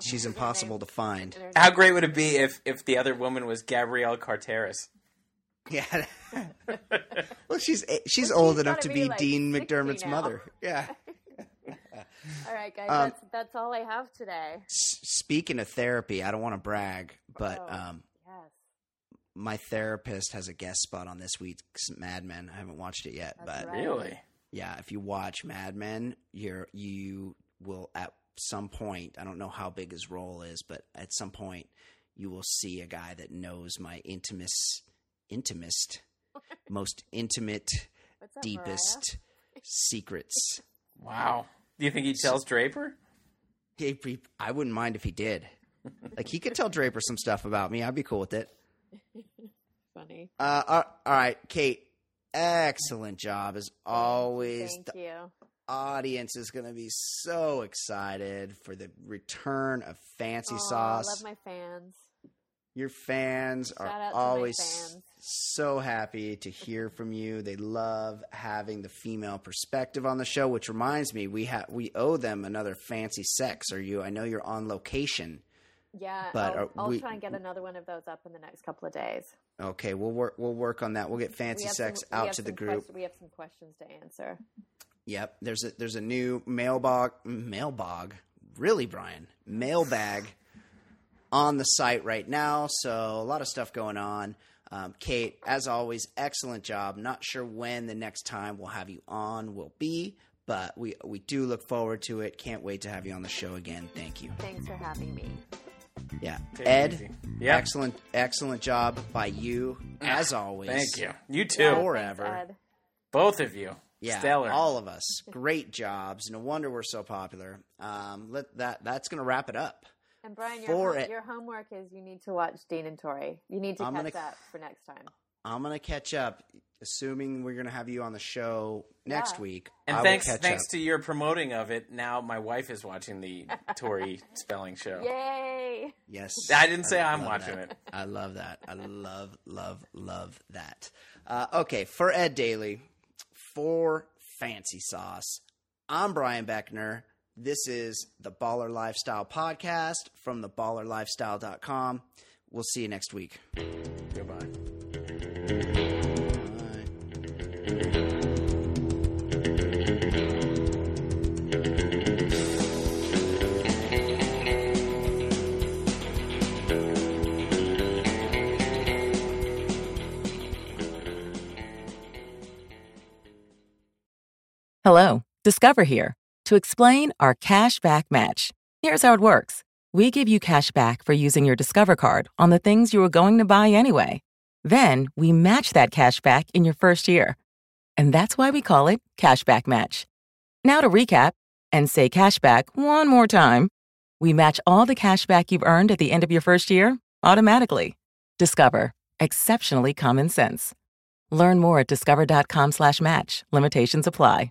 she's impossible to find. How great would it be if, if the other woman was Gabrielle Carteris? Yeah. Well, she's she's well, old she's enough to be, be like Dean McDermott's now. mother. Yeah. All right, guys, um, that's, that's all I have today. S- speaking of therapy, I don't want to brag, but oh, um, yes. my therapist has a guest spot on this week's Mad Men. I haven't watched it yet. That's but right. Really? Yeah, if you watch Mad Men, you're, you will at some point – I don't know how big his role is, but at some point you will see a guy that knows my intimist, intimist, most intimate, What's up, deepest Mariah? secrets. Wow. Do you think he tells Draper? I wouldn't mind if he did. Like, he could tell Draper some stuff about me. I'd be cool with it. Funny. Uh, all, all right, Kate. Excellent job as always. Thank the you. Audience is going to be so excited for the return of Fancy oh, Sauce. I love my fans. Your fans Shout are always fans. so happy to hear from you. They love having the female perspective on the show, which reminds me, we ha- we owe them another Fancy Sex. Are you? I know you're on location. Yeah, but I'll, I'll we, try and get another one of those up in the next couple of days. Okay, we'll work. We'll work on that. We'll get Fancy Sex some, out to the group. Question, we have some questions to answer. Yep, there's a there's a new mailbag mailbag. Really, Brian, mailbag on the site right now. So a lot of stuff going on. Um, Kate, as always, excellent job. Not sure when the next time we'll have you on will be, but we we do look forward to it. Can't wait to have you on the show again. Thank you. Thanks for having me. Yeah. Take Ed, yep. excellent excellent job by you, as always. Thank you. You too. Yeah, forever. Thanks, both of you. Yeah, stellar. All of us. Great jobs. No wonder we're so popular. Um, let that That's going to wrap it up. And Brian, your, home, your homework is you need to watch Dean and Tori. You need to I'm catch gonna, up for next time. I'm going to catch up, assuming we're going to have you on the show next yeah. week. And I thanks thanks up. to your promoting of it, now my wife is watching the Tori spelling show. Yay! Yes. I didn't say I I'm watching that. it. I love that. I love, love, love that. Uh, okay. For Ed Daly, for Fancy Sauce, I'm Brian Beckner. This is the Baller Lifestyle Podcast from the baller lifestyle dot com. We'll see you next week. Goodbye. Bye. Hello, Discover here to explain our cash back match. Here's how it works. We give you cash back for using your Discover card on the things you were going to buy anyway. Then we match that cash back in your first year. And that's why we call it Cashback Match. Now to recap and say cashback one more time. We match all the cashback you've earned at the end of your first year automatically. Discover. Exceptionally common sense. Learn more at discover dot com slash match. Limitations apply.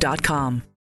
dot com